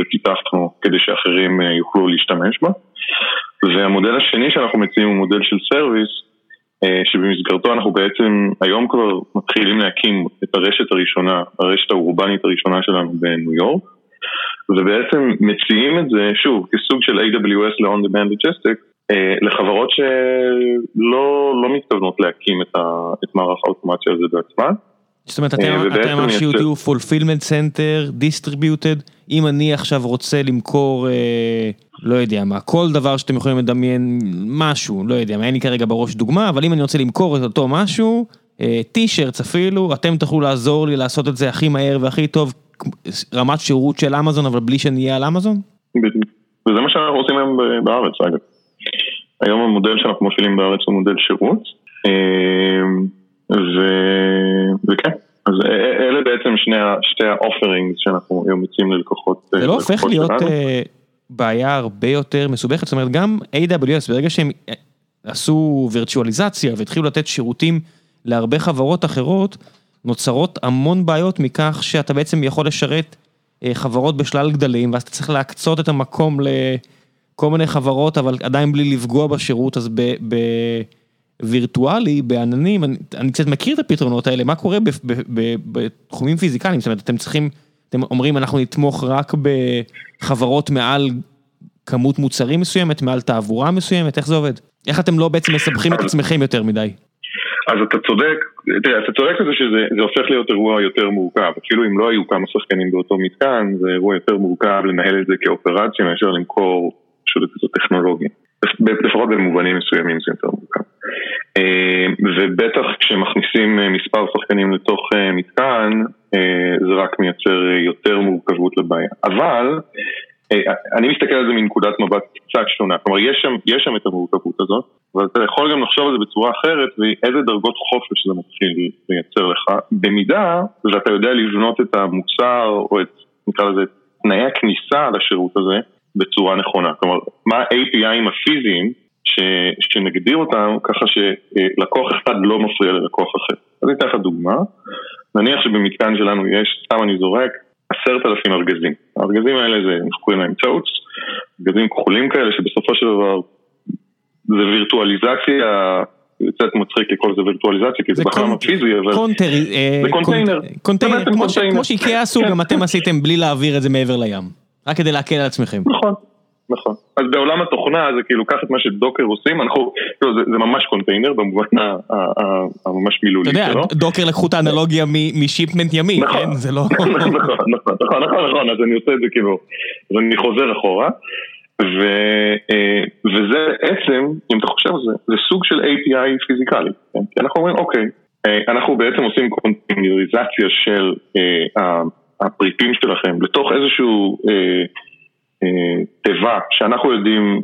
ופיתחנו כדי שאחרים יוכלו להשתמש בה, והמודל השני שאנחנו מציעים הוא מודל של סרוויס, שבמסגרתו אנחנו בעצם היום כבר מתחילים להקים את הרשת הראשונה, הרשת האורבנית הראשונה שלנו בניו יורק, ובעצם מציעים את זה שוב כסוג של איי דאבליו אס ל-on-demand logistics, לחברות שלא לא מתכוונות להקים את, ה, את מערך האוטומציה הזה בעצמה, זאת אומרת, אתם ממש יהיו פולפילמנט סנטר, דיסטריביוטד, אם אני עכשיו רוצה למכור, לא יודע מה, כל דבר שאתם יכולים לדמיין משהו, לא יודע מה, אין לי כרגע בראש דוגמה, אבל אם אני רוצה למכור את אותו משהו, טישרט אפילו, אתם תוכלו לעזור לי לעשות את זה הכי מהר והכי טוב, רמת שירות של אמזון, אבל בלי שנהיה על אמזון? וזה מה שאנחנו עושים היום בארץ, אגב. היום המודל שאנחנו מופיעים בארץ הוא מודל שירות, ו... וכן, אז אלה בעצם שני, שתי האופרינגס שאנחנו יומצים ללקוחות. זה לא הופך להיות בעיה הרבה יותר מסובכת, זאת אומרת גם איי דאבליו אס ברגע שהם עשו וירטואליזציה והתחילו לתת שירותים להרבה חברות אחרות, נוצרות המון בעיות מכך שאתה בעצם יכול לשרת חברות בשלל גדלים, ואז אתה צריך להקצות את המקום לכל מיני חברות, אבל עדיין בלי לפגוע בשירות, אז ב... ב... וירטואלי, בעננים, אני, אני קצת מכיר את הפתרונות האלה, מה קורה ב, ב, ב, בתחומים פיזיקליים, זאת אומרת, אתם צריכים, אתם אומרים, אנחנו נתמוך רק בחברות מעל כמות מוצרים מסוימת, מעל תעבורה מסוימת, איך זה עובד? איך אתם לא בעצם מסבכים את עצמכם יותר מדי? אז אתה צודק, תראה, אתה צודק לזה שזה הופך להיות אירוע יותר מורכב, אפילו אם לא היו כמה שחקנים באותו מתקן, זה אירוע יותר מורכב לנהל את זה כאופרציה, מאשר למכור פשוט את הטכנולוגיה. לפחות במובנים מסוימים זה יותר מורכב. ובטח כשמכניסים מספר שחקנים לתוך מתקן, זה רק מייצר יותר מורכבות לבעיה. אבל אני מסתכל על זה מנקודת מבט קצת שונה, כלומר יש שם, יש שם את המורכבות הזאת, אבל אתה יכול גם לחשוב על זה בצורה אחרת, ואיזה דרגות חופש זה מתחיל לייצר לך, במידה שאתה יודע לבנות את המוצר, או את, נקרא לזה, תנאי הכניסה לשירות הזה, בצורה נכונה, כלומר, מה ה-איי פי אי'ים הפיזיים, ש, שנגדיר אותם ככה שלקוח אחד לא מפריע ללקוח אחר. אז אני אתן לך דוגמה, נניח שבמתקן שלנו יש, סתם אני זורק, עשרת אלפים ארגזים. הארגזים האלה זה, אנחנו קוראים להם צ'אוץ, ארגזים כחולים כאלה שבסופו של דבר זה וירטואליזציה, קצת מצחיק לכל זה וירטואליזציה, כי זה בכלל לא פיזי, אבל... זה קונטיינר. קונטיינר, כמו שאיקאה עשו, גם אתם עשיתם בלי להעביר את זה מעבר לים. רק כדי להקל על עצמכם. נכון, נכון. אז בעולם התוכנה זה כאילו, קח את מה שדוקר עושים, אנחנו, זה ממש קונטיינר, במובן הממש מילולי שלו. אתה יודע, דוקר לקחו את האנלוגיה משיפמנט ימי, כן? זה לא... נכון, נכון, נכון, נכון, אז אני עושה את זה כאילו, אז אני חוזר אחורה, וזה בעצם, אם אתה חושב על זה, זה סוג של איי פי איי פיזיקלי, כי אנחנו אומרים, אוקיי, אנחנו בעצם עושים קונטיינריזציה של הפריטים שלכם, לתוך איזשהו... תיבה שאנחנו יודעים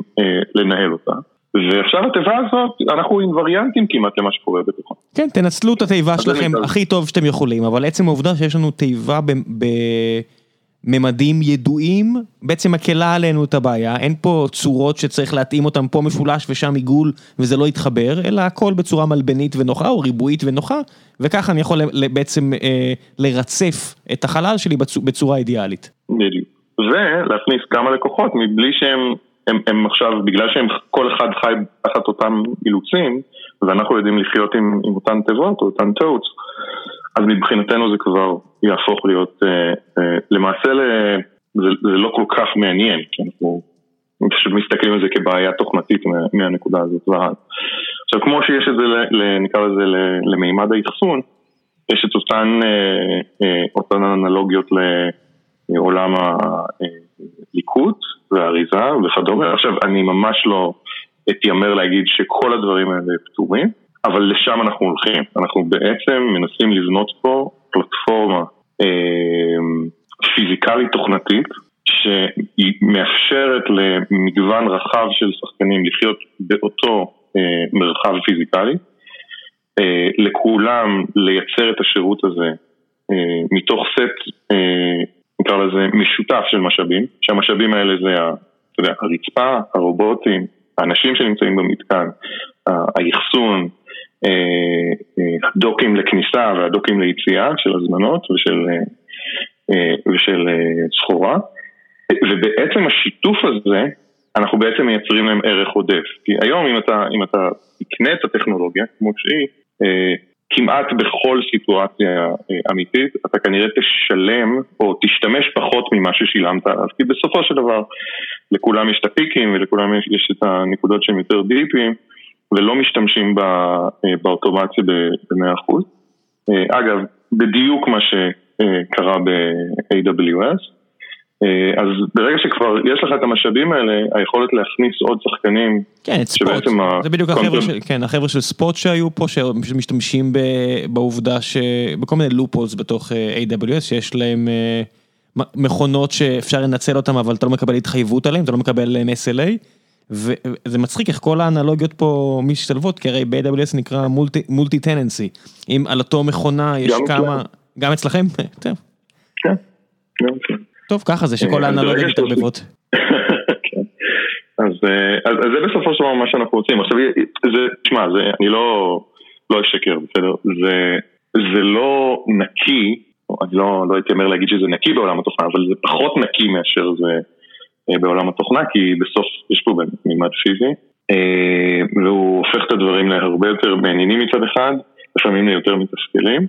לנהל אותה, ועכשיו התיבה הזאת אנחנו עם וריאנטים כמעט למה שקורה בתוכן. כן, תנצלו את התיבה שלכם הכי טוב שאתם יכולים, אבל עצם העובדה שיש לנו תיבה בממדים ידועים בעצם מקלה עלינו את הבעיה. אין פה צורות שצריך להתאים אותם, פה משולש ושם עיגול וזה לא יתחבר, אלא הכל בצורה מלבנית ונוחה או ריבועית ונוחה, וככה אני יכול בעצם לרצף את החלל שלי בצורה אידיאלית. בדיוק. ולהכניס כמה לקוחות מבלי שהם, הם, הם עכשיו, בגלל שהם כל אחד חי תחת אותם אילוצים, ואנחנו יודעים לחיות עם, עם אותן תיבות או אותן טוץ, אז מבחינתנו זה כבר יהפוך להיות, אה, אה, למעשה ל, זה, זה לא כל כך מעניין, כי אנחנו פשוט מסתכלים על זה כבעיה תוכנתית מהנקודה הזאת. עכשיו, כמו שיש את זה, נקרא לזה, למימד ההתחסון, יש את אותן, אה, אה, אותן אנלוגיות ל... עולם הליקוט והאריזה וכדומה. עכשיו, אני ממש לא אתיימר להגיד שכל הדברים האלה פתורים, אבל לשם אנחנו הולכים. אנחנו בעצם מנסים לבנות פה פלטפורמה פיזיקלית תוכנתית, שהיא מאפשרת למגוון רחב של שחקנים לחיות באותו מרחב פיזיקלי, לכולם לייצר את השירות הזה מתוך סט, נקרא לזה, משותף של משאבים, שהמשאבים האלה זה הרצפה, הרובוטים, האנשים שנמצאים במתקן, היחסון, הדוקים לכניסה והדוקים ליציאה של הזמנות ושל, ושל סחורה, ובעצם השיתוף הזה, אנחנו בעצם מייצרים להם ערך עודף, כי היום אם אתה, אם אתה תקנה את הטכנולוגיה, כמו שהיא, כמעט בכל סיטואציה אמיתית, אתה כנראה תשלם או תשתמש פחות ממה ששילמת עליו, כי בסופו של דבר לכולם יש את הפיקים ולכולם יש את הנקודות שהם יותר דיפים, ולא משתמשים באוטומציה ב-מאה אחוז. אגב, בדיוק מה שקרה ב-איי דאבליו אס, אז ברגע שכבר יש לך את המשאבים האלה, היכולת להכניס עוד שחקנים. כן, את ספוט. זה בדיוק החבר'ה של, כן, החבר'ה של ספוט שהיו פה, שמשתמשים בעובדה שבכל מיני לופולס בתוך איי דאבליו אס, שיש להם מכונות שאפשר לנצל אותם, אבל אתה לא מקבל התחייבות עליהם, אתה לא מקבל אס אל איי, וזה מצחיק איך כל האנלוגיות פה משתלבות, כי הרי ב-איי דאבליו אס נקרא מולטי-טננסי. אם על אותו מכונה יש כמה... גם אצלכם? כן, גם אצלכם. טוב, ככה זה שכל האנלוגיות מתערבבות. כן. אז זה בסופו של דבר מה שאנחנו רוצים. עכשיו, תשמע, אני לא אשקר, בסדר? זה לא נקי, אני לא הייתי אמר להגיד שזה נקי בעולם התוכנה, אבל זה פחות נקי מאשר זה בעולם התוכנה, כי בסוף יש פה מימד פיזי, והוא הופך את הדברים להרבה יותר מעניינים מצד אחד, לפעמים ליותר מתסכלים.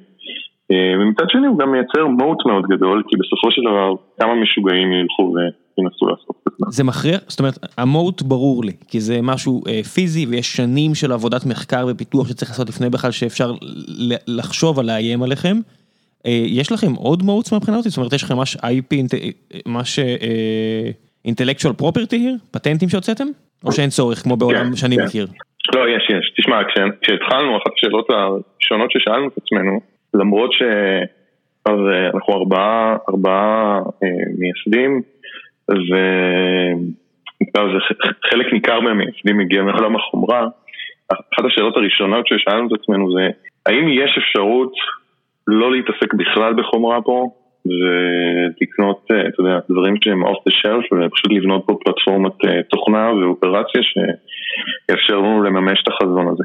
ומצד שני הוא גם מייצר מוט מאוד גדול, כי בסופו של דבר כמה משוגעים ילכו וינסו לעשות את זה. זה מכריע, זאת אומרת, המוט ברור לי, כי זה משהו פיזי ויש שנים של עבודת מחקר ופיתוח שצריך לעשות לפני בכלל שאפשר לחשוב על לאיים עליכם. יש לכם עוד מוטס מהבחינה הזאת? זאת אומרת, יש לכם ממש איי פי, ממש intellectual property here? פטנטים שהוצאתם? או שאין צורך כמו בעולם שאני מכיר? לא, יש, יש. תשמע, כשהתחלנו, אחת השאלות השונות ששאלנו את עצמנו, למרות שאנחנו ארבעה, ארבעה מייסדים, וחלק ניכר מהמייסדים מגיע מעולם החומרה. אחת השאלות הראשונות ששאלנו את עצמנו זה, האם יש אפשרות לא להתעסק בכלל בחומרה פה, ולקנות, אתה יודע, דברים שהם off the shelf, ופשוט לבנות פה פלטפורמת תוכנה ואופרציה שיאפשר לנו לממש את החזון הזה.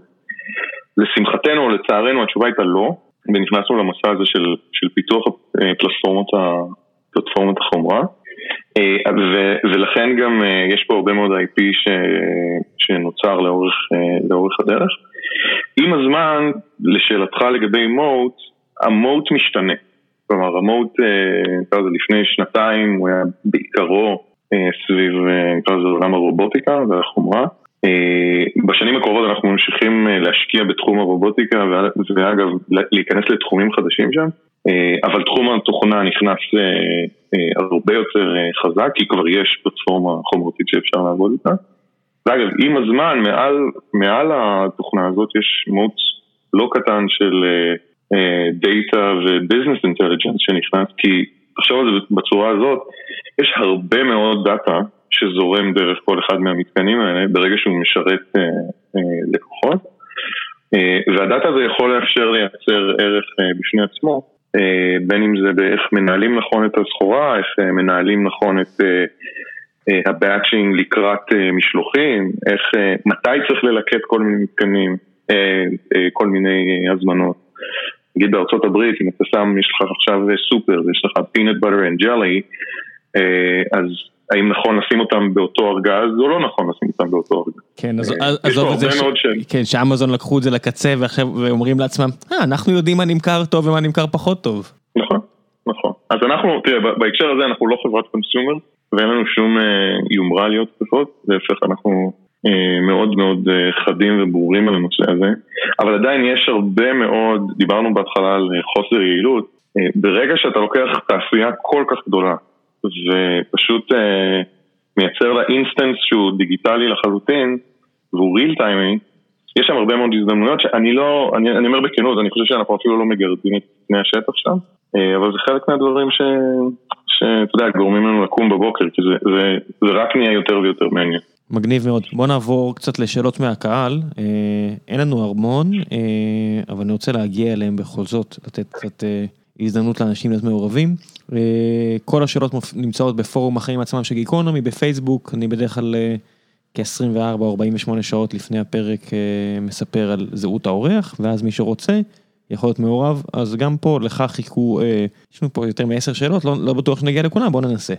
לשמחתנו או לצערנו, התשובה הייתה לא, ונכנסנו למסע הזה של, של פיתוח פלטפורמת, פלטפורמת החומרה, ו, ולכן גם יש פה הרבה מאוד איי פי ש, שנוצר לאורך, לאורך הדרך. עם הזמן, לשאלתך לגבי מוט, המוט משתנה. כלומר, המוט, נקרא זה לפני שנתיים, הוא היה בעיקרו סביב, נקרא זה עולם הרובוטיקה והחומרה. בשנים הקרובות אנחנו ממשיכים להשקיע בתחום הרובוטיקה, ואגב, להיכנס לתחומים חדשים שם, אבל תחום התוכנה נכנס הרבה יותר חזק, כי כבר יש פלטפורמה חומרתית שאפשר לעבוד איתה. ואגב, עם הזמן, מעל, מעל התוכנה הזאת יש מוט לא קטן של דאטה וביזנס אינטליג'נס שנכנס, כי עכשיו בצורה הזאת יש הרבה מאוד דאטה שזורם דרך כל אחד מהמתקנים האלה ברגע שהוא משרת אה, אה, לקוחות, אה, והדאטה הזה יכול לאפשר לייצר ערך אה, בפני עצמו, אה, בין אם זה באיך מנהלים נכון את הסחורה, איך אה, מנהלים נכון את אה, אה, הבאצ'ינג לקראת אה, משלוחים, איך, אה, מתי צריך ללקט כל מיני מתקנים, אה, אה, כל מיני אה, הזמנות. נגיד בארצות הברית, אם אתה שם, יש לך עכשיו סופר, יש לך peanut butter and jelly, אז האם נכון לשים אותם באותו ארגז, או לא נכון לשים אותם באותו ארגז. כן, אז עזוב את זה, כן, שאמזון לקחו את זה לקצה, ואומרים לעצמם, אנחנו יודעים מה נמכר טוב ומה נמכר פחות טוב. נכון, נכון. אז אנחנו, תראה, בהקשר הזה אנחנו לא חברת קונסיומר, ואין לנו שום יומרה להיות כזאת, להפך, אנחנו מאוד מאוד חדים וברורים על הנושא הזה, אבל עדיין יש הרבה מאוד, דיברנו בהתחלה על חוסר יעילות, ברגע שאתה לוקח תעשייה כל כך גדולה ופשוט מייצר לה אינסטנס שהוא דיגיטלי לחלוטין והוא real timing, יש שם הרבה מאוד הזדמנויות שאני לא, אני, אני אומר בכנות, אני חושב שאנחנו אפילו לא מגרדים את פני השטח שם, אבל זה חלק מהדברים ש, שאתה יודע, גורמים לנו לקום בבוקר, כי זה, זה, זה רק נהיה יותר ויותר מעניין. מגניב מאוד. בוא נעבור קצת לשאלות מהקהל. אין לנו הרמון, אבל אני רוצה להגיע אליהם בכל זאת, לתת קצת הזדמנות לאנשים להיות מעורבים. כל השאלות נמצאות בפורום החיים עצמם של גיקונומי, בפייסבוק. אני בדרך כלל כ-עשרים וארבע או ארבעים ושמונה שעות לפני הפרק מספר על זהות האורח, ואז מי שרוצה יכול להיות מעורב. אז גם פה לך חיכו, יש לנו פה יותר מ-עשר שאלות, לא, לא בטוח שנגיע לכולם, בוא ננסה.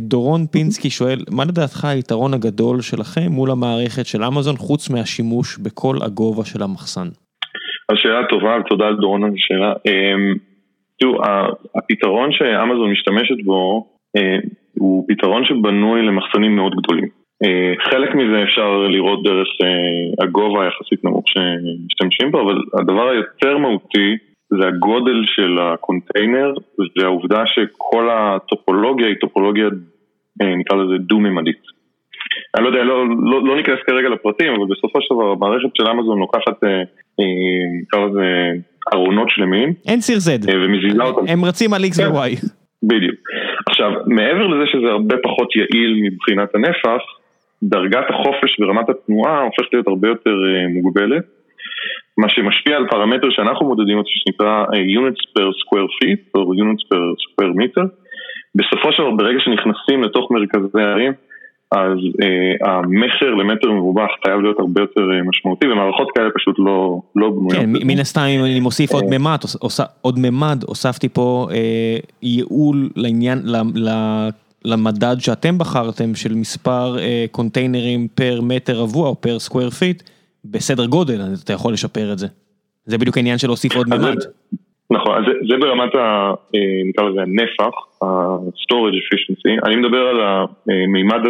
דורון פינסקי שואל, מה לדעתך היתרון הגדול שלכם מול המערכת של אמזון, חוץ מהשימוש בכל הגובה של המחסן? השאלה טובה, תודה לדורון על השאלה. תראו, הפתרון שאמזון משתמשת בו, הוא פתרון שבנוי למחסנים מאוד גדולים. חלק מזה אפשר לראות דרך הגובה היחסית נמוך שמשתמשים בו, אבל הדבר היותר מהותי, זה הגודל של הקונטיינר, והעובדה שכל הטופולוגיה היא טופולוגיה, נקרא לזה דו-ממדית. אני לא יודע, לא, לא, לא ניכנס כרגע לפרטים, אבל בסופו של דבר, המערכת של אמזון לוקחת, נקרא לזה, ארונות שלמים. אין סיר זד. ומזיזה אותם. הם רצים על X ו-Y. בדיוק. עכשיו, מעבר לזה שזה הרבה פחות יעיל מבחינת הנפח, דרגת החופש ורמת התנועה הופכת להיות הרבה יותר מוגבלת, מה שמשפיע על פרמטר שאנחנו מודדים אותו שנקרא units per square feet או units per square meter. בסופו של דבר, ברגע שנכנסים לתוך מרכזי הערים, אז אה, המחיר למטר מרובע חייב להיות הרבה יותר משמעותי, ומערכות כאלה פשוט לא, לא בנויות. כן, מן הסתם אם אני מוסיף עוד ממד, עוד ממד, הוספתי פה אה, ייעול לעניין, ל, ל, למדד שאתם בחרתם של מספר אה, קונטיינרים פר מטר רבוע או פר square feet, בסדר גודל, אתה יכול לשפר את זה. זה בדיוק העניין של להוסיף עוד ממד. נכון, אז זה, זה ברמת ה, נקרא לזה הנפח, ה-storage efficiency. אני מדבר על המימד,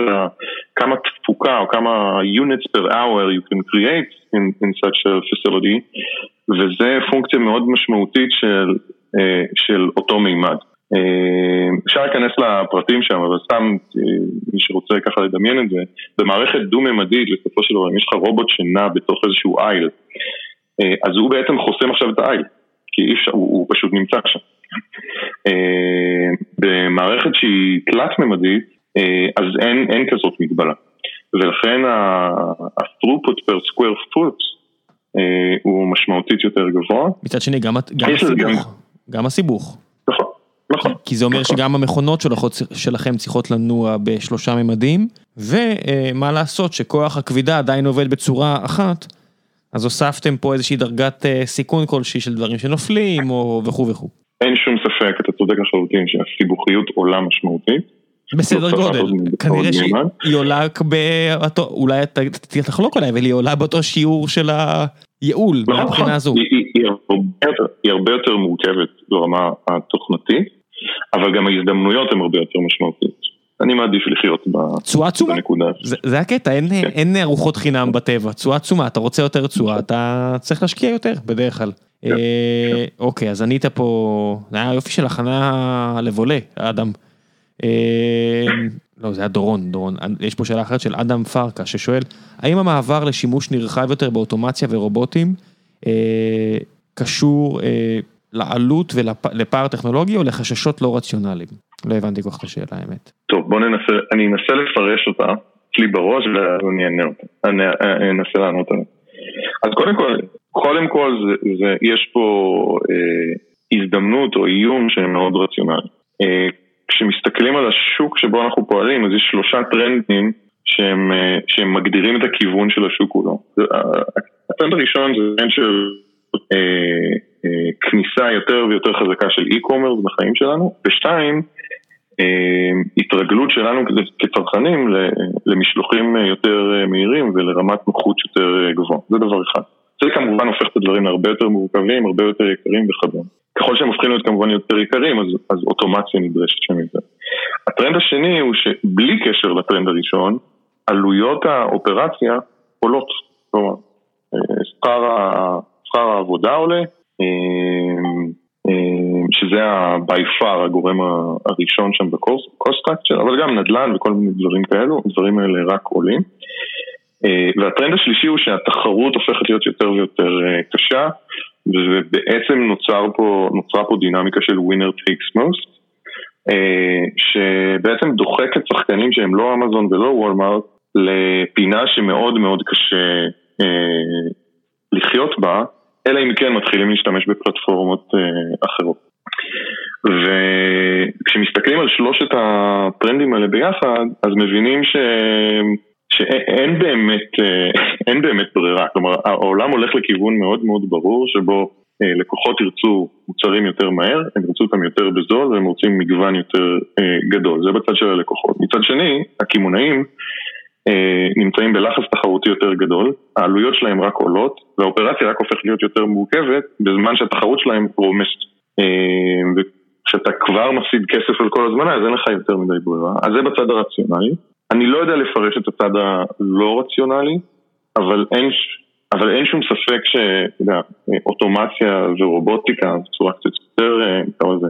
כמה תפוקה או כמה units per hour you can create in, in such a facility, וזה פונקציה מאוד משמעותית של, של אותו מימד. אפשר להיכנס לפרטים שם, אבל סתם מי שרוצה ככה לדמיין את זה, במערכת דו-ממדית לסופו של דבר, אם יש לך רובוט שנע בתוך איזשהו אייל, אז הוא בעצם חוסם עכשיו את האייל, כי אי אפשר, הוא, הוא פשוט נמצא שם. במערכת שהיא תלת-ממדית, אז אין, אין כזאת מגבלה. ולכן ה-throughput per square foot הוא משמעותית יותר גבוה. מצד שני, גם, גם הסיבוך. גם הסיבוך. נכון, נכון. כי זה אומר נכון. שגם המכונות שלכות, שלכם צריכות לנוע בשלושה ממדים, ומה לעשות שכוח הכבידה עדיין עובד בצורה אחת, אז הוספתם פה איזושהי דרגת סיכון כלשהי של דברים שנופלים, או וכו' וכו'. אין שום ספק, אתה צודק לחלוטין שהסיבוכיות עולה משמעותית. בסדר גודל, כנראה שהיא עולה באותו, אולי תחלוק עליי, אבל היא עולה באותו שיעור של הייעול, מהבחינה הזו. היא הרבה יותר מורכבת ברמה התוכנתית, אבל גם ההזדמנויות הן הרבה יותר משמעותיות. אני מעדיף לחיות בנקודה. זה הקטע, אין ארוחות חינם בטבע, צועה צומה, אתה רוצה יותר צועה, אתה צריך להשקיע יותר בדרך כלל. אוקיי, אז ענית פה, היה יופי של הכנה לבולה, האדם. לא, זה היה דורון, דורון. יש פה שאלה אחרת של אדם פרקה, ששואל, האם המעבר לשימוש נרחב יותר באוטומציה ורובוטים, קשור לעלות ולפער הטכנולוגי, או לחששות לא רציונליים? לא הבנתי כל כך השאלה, האמת. טוב, בוא ננסה, אני אנסה לפרש אותה, לי בראש, ואני אנסה לענות עליה. אז קודם כל, קודם כל, יש פה הזדמנות או איום שהם מאוד רציונליים. כשמסתכלים על השוק שבו אנחנו פועלים, אז יש שלושה טרנדים שהם, שהם מגדירים את הכיוון של השוק כולו. הטרנד הראשון זה טרנד של אה, אה, כניסה יותר ויותר חזקה של אי-קומרס בחיים שלנו, ושתיים, אה, התרגלות שלנו כצרכנים למשלוחים יותר מהירים ולרמת נוחות יותר גבוה. זה דבר אחד. זה כמובן הופך את הדברים להרבה יותר מורכבים, הרבה יותר יקרים וכדומה. ככל שהם הופכים להיות כמובן יותר יקרים, אז, אז אוטומציה נדרשת שם את זה. הטרנד השני הוא שבלי קשר לטרנד הראשון, עלויות האופרציה עולות. כלומר, שכר העבודה עולה, שזה by far הגורם הראשון שם בקוסטרקצ'ר, אבל גם נדל"ן וכל מיני דברים כאלו, הדברים האלה רק עולים. והטרנד השלישי הוא שהתחרות הופכת להיות יותר ויותר קשה, ובעצם נוצר פה, נוצרה פה דינמיקה של winner takes most, שבעצם דוחקת שחקנים שהם לא אמזון ולא וולמארט, לפינה שמאוד מאוד קשה לחיות בה, אלא אם כן מתחילים להשתמש בפלטפורמות אחרות. וכשמסתכלים על שלושת הטרנדים האלה ביחד, אז מבינים ש... שאין באמת, אין באמת ברירה. כלומר, העולם הולך לכיוון מאוד מאוד ברור, שבו לקוחות ירצו מוצרים יותר מהר, הם ירצו אותם יותר בזול, והם רוצים מגוון יותר גדול. זה בצד של הלקוחות. מצד שני, הכימונאים נמצאים בלחץ תחרותי יותר גדול, העלויות שלהם רק עולות, והאופרציה רק הופך להיות יותר מורכבת, בזמן שהתחרות שלהם רומסת. וכשאתה כבר מפסיד כסף על כל הזמן, אז אין לך יותר מדי ברירה. אז זה בצד הרציונלי. אני לא יודע לפרש את הצד הלא רציונלי, אבל אין, אבל אין שום ספק שאוטומציה ורובוטיקה בצורה קצת יותר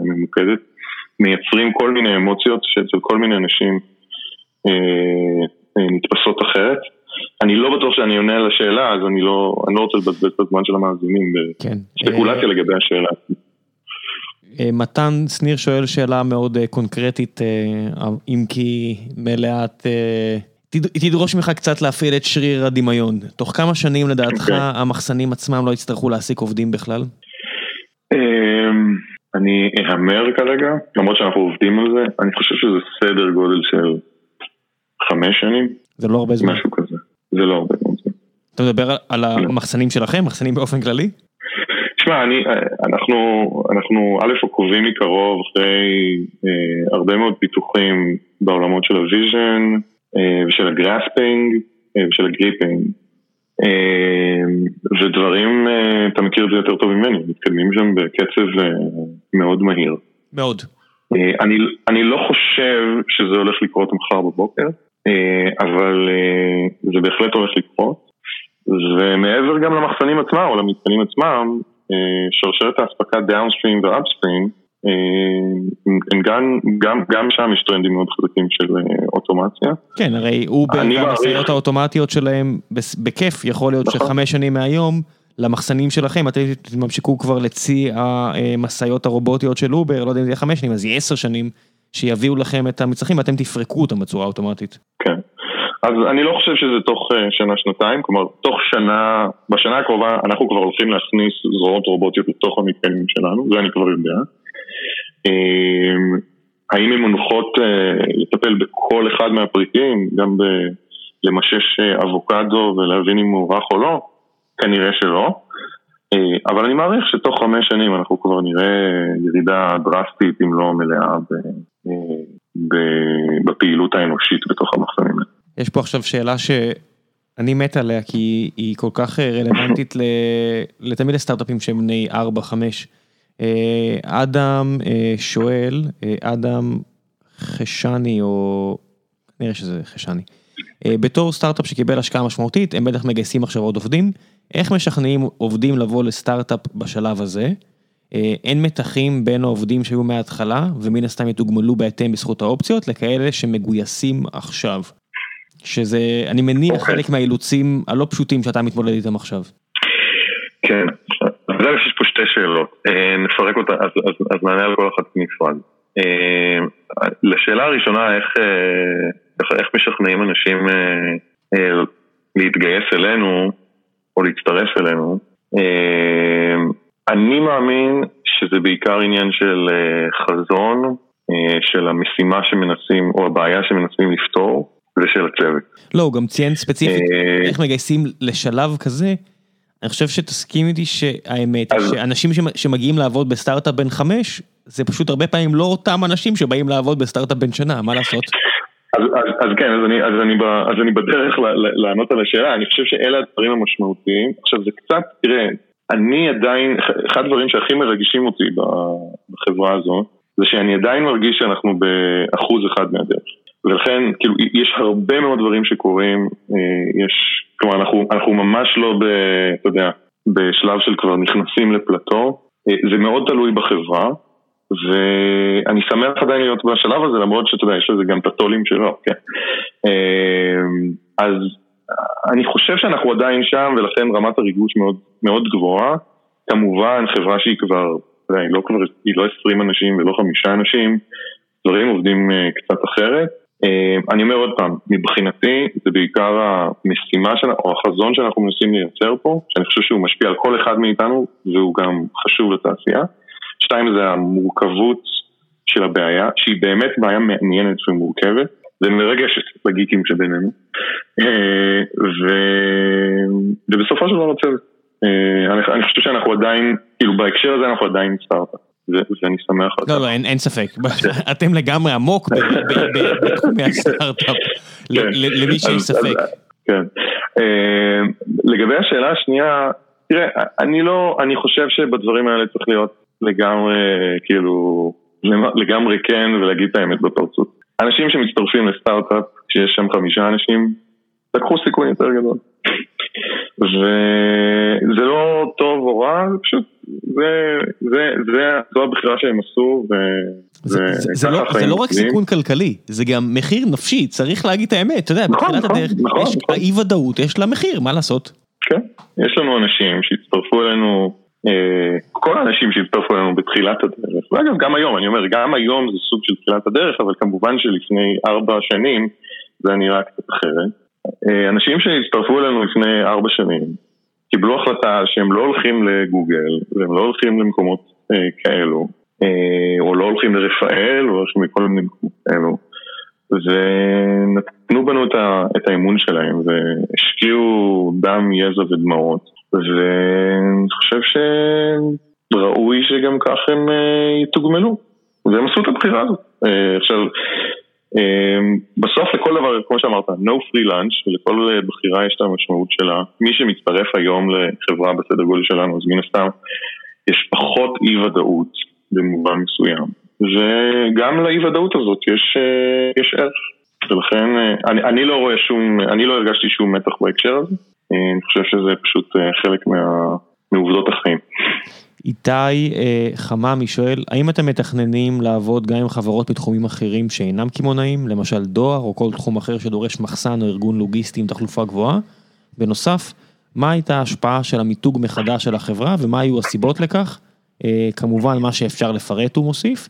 ממוקדת, מייצרים כל מיני אמוציות שאצל כל מיני אנשים נתפסות אחרת. אני לא בטוח שאני עונה על השאלה, אז אני לא, אני לא רוצה לבזבז את הזמן של המאזינים בספקולציה לגבי השאלה. מתן סניר שואל שאלה מאוד קונקרטית, אם כי מלאת, תדרוש ממך קצת להפעיל את שריר הדמיון. תוך כמה שנים לדעתך המחסנים עצמם לא יצטרכו להעסיק עובדים בכלל? אני אהמר כרגע, למרות שאנחנו עובדים על זה, אני חושב שזה סדר גודל של חמש שנים. זה לא הרבה זמן. משהו כזה, זה לא הרבה זמן. אתה מדבר על המחסנים שלכם, מחסנים באופן כללי? תשמע, אנחנו א' עוקבים מקרוב אחרי הרבה מאוד פיתוחים בעולמות של הוויז'ן ושל הגרספינג ושל הגריפינג ודברים, אתה מכיר את זה יותר טוב ממני, מתקדמים שם בקצב מאוד מהיר. מאוד. אני לא חושב שזה הולך לקרות מחר בבוקר, אבל זה בהחלט הולך לקרות, ומעבר גם למחסנים עצמם או למתקנים עצמם, שרשרת ההספקה דאונסטרים ואפסטרים, גם, גם, גם שם יש טרנדים מאוד חזקים של אוטומציה. כן, הרי אובר והמחסניות האוטומטיות שלהם, בכיף, יכול להיות שחמש שנים מהיום, למחסנים שלכם, אתם תממשקו כבר לצי המסעיות הרובוטיות של אובר, לא יודע אם זה יהיה חמש שנים, אז יהיה עשר שנים, שיביאו לכם את המצרכים, ואתם תפרקו אותם בצורה אוטומטית. כן. אז אני לא חושב שזה תוך שנה, שנתיים, כלומר, תוך שנה, בשנה הקרובה, אנחנו כבר הולכים להכניס זרועות רובוטיות לתוך המתקנים שלנו, זה אני כבר יודע. האם הן מונחות לטפל בכל אחד מהפריטים, גם למשש אבוקדו ולהבין אם הוא רך או לא? כנראה שלא. אבל אני מעריך שתוך חמש שנים אנחנו כבר נראה ירידה דרסטית, אם לא מלאה, בפעילות האנושית בתוך המחסנים. יש פה עכשיו שאלה שאני מת עליה, כי היא כל כך רלוונטית לתמיד הסטארט-אפים שהם בני ארבע חמש. אדם שואל, אדם חשני, או נראה שזה חשני, בתור סטארט-אפ שקיבל השקעה משמעותית, הם בטח מגייסים עכשיו עוד עובדים, איך משכנעים עובדים לבוא לסטארט-אפ בשלב הזה? אין מתחים בין העובדים שהיו מההתחלה, ומן הסתם יתוגמלו בהתאם בזכות האופציות, לכאלה שמגויסים עכשיו. שזה, אני מניח, חלק מהאילוצים הלא פשוטים שאתה מתמודד איתם עכשיו. כן, אז יש פה שתי שאלות. נפרק אותה, אז נענה על כל אחת נפרד. לשאלה הראשונה, איך משכנעים אנשים להתגייס אלינו, או להצטרף אלינו, אני מאמין שזה בעיקר עניין של חזון, של המשימה שמנסים, או הבעיה שמנסים לפתור, ושל הצוות. לא, הוא גם ציין ספציפית, איך מגייסים לשלב כזה, אני חושב שתסכים איתי שהאמת, שאנשים שמגיעים לעבוד בסטארט-אפ בין חמש, זה פשוט הרבה פעמים לא אותם אנשים שבאים לעבוד בסטארט-אפ בין שנה, מה לעשות? אז כן, אז אני בדרך לענות על השאלה, אני חושב שאלה הדברים המשמעותיים, עכשיו זה קצת, תראה, אני עדיין, אחד הדברים שהכי מרגישים אותי בחברה הזו, זה שאני עדיין מרגיש שאנחנו באחוז אחד מהדרך, ולכן, כאילו, יש הרבה מאוד דברים שקורים, יש, כלומר, אנחנו, אנחנו ממש לא ב, אתה יודע, בשלב של כבר נכנסים לפלטו, זה מאוד תלוי בחברה, ואני שמח עדיין להיות בשלב הזה, למרות שאתה יודע, יש לזה גם פטולים שלו, כן. אז אני חושב שאנחנו עדיין שם, ולכן רמת הריגוש מאוד, מאוד גבוהה, כמובן, חברה שהיא כבר, היא לא, כבר, היא לא עשרים אנשים ולא חמישה אנשים, דברים עובדים קצת אחרת, אני אומר עוד פעם, מבחינתי זה בעיקר המשימה או החזון שאנחנו מנסים לייצר פה, שאני חושב שהוא משפיע על כל אחד מאיתנו, והוא גם חשוב לתעשייה. שתיים, זה המורכבות של הבעיה, שהיא באמת בעיה מעניינת ומורכבת, ומרגשת לגיקים שבינינו, ובסופו של דבר הצוות. אני חושב שאנחנו עדיין, כאילו בהקשר הזה אנחנו עדיין סטארט-אפ. ואני שמח על זה. לא, לא, אין ספק. אתם לגמרי עמוק בתחומי הסטארט-אפ, למי שאין ספק. כן. לגבי השאלה השנייה, תראה, אני לא, אני חושב שבדברים האלה צריך להיות לגמרי, כאילו, לגמרי כן, ולהגיד את האמת בפרצוף. אנשים שמצטרפים לסטארט-אפ, שיש שם חמישה אנשים, לקחו סיכון יותר גדול. וזה לא טוב או רע, פשוט זו הבחירה שהם עשו. זה לא רק סיכון כלכלי, זה גם מחיר נפשי, צריך להגיד את האמת, אתה יודע, מבחינת הדרך, האי ודאות, יש לה מחיר, מה לעשות? כן, יש לנו אנשים שהצטרפו אלינו, כל האנשים שהצטרפו אלינו בתחילת הדרך, ואגב גם היום, אני אומר, גם היום זה סוג של תחילת הדרך, אבל כמובן שלפני ארבע שנים, זה נראה קצת אחרת. אנשים שהצטרפו אלינו לפני ארבע שנים, קיבלו החלטה שהם לא הולכים לגוגל, והם לא הולכים למקומות אה, כאלו, אה, או לא הולכים לרפאל, או הולכים לכל מיני מקומות כאלו, ונתנו בנו את, ה, את האימון שלהם, והשקיעו דם, יזע ודמעות, ואני חושב שראוי שגם כך הם אה, יתוגמלו, והם עשו את הבחירה הזאת. אה, עכשיו, בסוף לכל דבר, כמו שאמרת, no free lunch, ולכל בחירה יש את המשמעות שלה. מי שמצטרף היום לחברה בסדר גודל שלנו, אז מן הסתם יש פחות אי ודאות במובן מסוים, וגם לאי ודאות הזאת יש, יש ערך, ולכן אני, אני לא רואה שום, אני לא הרגשתי שום מתח בהקשר הזה. אני חושב שזה פשוט חלק מעובדות החיים. איתי חממי שואל, האם אתם מתכננים לעבוד גם עם חברות בתחומים אחרים שאינם כימונאים, למשל דואר או כל תחום אחר שדורש מחסן או ארגון לוגיסטי עם תחלופה גבוהה? בנוסף, מה הייתה ההשפעה של המיתוג מחדש של החברה ומה היו הסיבות לכך? כמובן, מה שאפשר לפרט הוא מוסיף,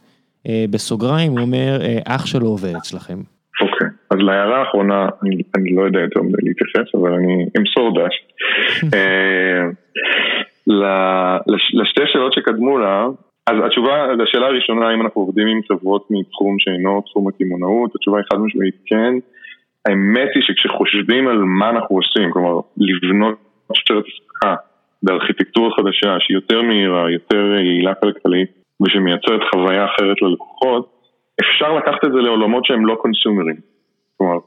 בסוגריים, הוא אומר, אח שלו עובד אצלכם. אוקיי, אז להערה האחרונה, אני לא יודע יותר להתייחס, אבל אני אמסור דש. לשתי שאלות שקדמו לה, אז התשובה, השאלה הראשונה, אם אנחנו עובדים עם חברות מתחום שאינו תחום הקמעונאות, התשובה היא חד משמעית כן. האמת היא שכשחושבים על מה אנחנו עושים, כלומר, לבנות שרשרת אספקה בארכיטקטורה חדשה, שהיא יותר מהירה, יותר יעילה כלכלית, ושמייצרת חוויה אחרת ללקוחות, אפשר לקחת את זה לעולמות שהם לא קונסיומרים. כלומר,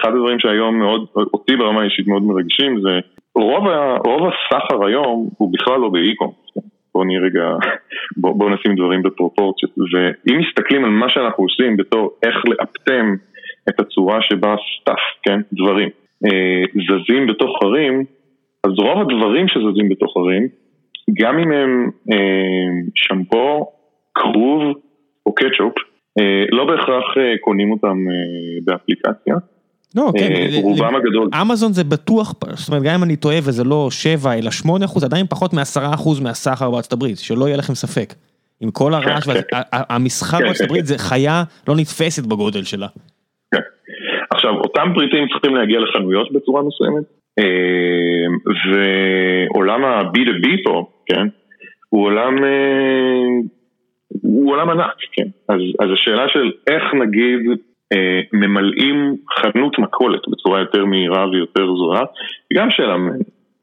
אחד הדברים שהיום מאוד, אותי ברמה אישית מאוד מרגשים, זה רוב, ה, רוב הסחר היום הוא בכלל לא באיקום. בואו נהיה רגע, בואו בוא נשים דברים בפרופורציות, ואם מסתכלים על מה שאנחנו עושים בתור איך לאפתם את הצורה שבה סטף, כן, דברים, זזים בתוך חרים, אז רוב הדברים שזזים בתוך חרים, גם אם הם שמפו, כרוב או קטשופ, לא בהכרח קונים אותם באפליקציה. לא, כן, רובם הגדול. אמזון זה בטוח, זאת אומרת, גם אם אני טועה וזה לא שבע אלא שמונה אחוז, עדיין פחות מעשרה אחוז מהסחר בארצות הברית, שלא יהיה לכם ספק. עם כל הרעש, המסחר בארצות הברית זה חיה לא נתפסת בגודל שלה. כן. עכשיו, אותם פריטים צריכים להגיע לחנויות בצורה מסוימת, ועולם ה-בי טו בי פה, כן, הוא עולם, הוא עולם ענק, כן. אז, אז השאלה של איך נגיד ממלאים חנות מכולת בצורה יותר מהירה ויותר זולה, היא גם שאלה,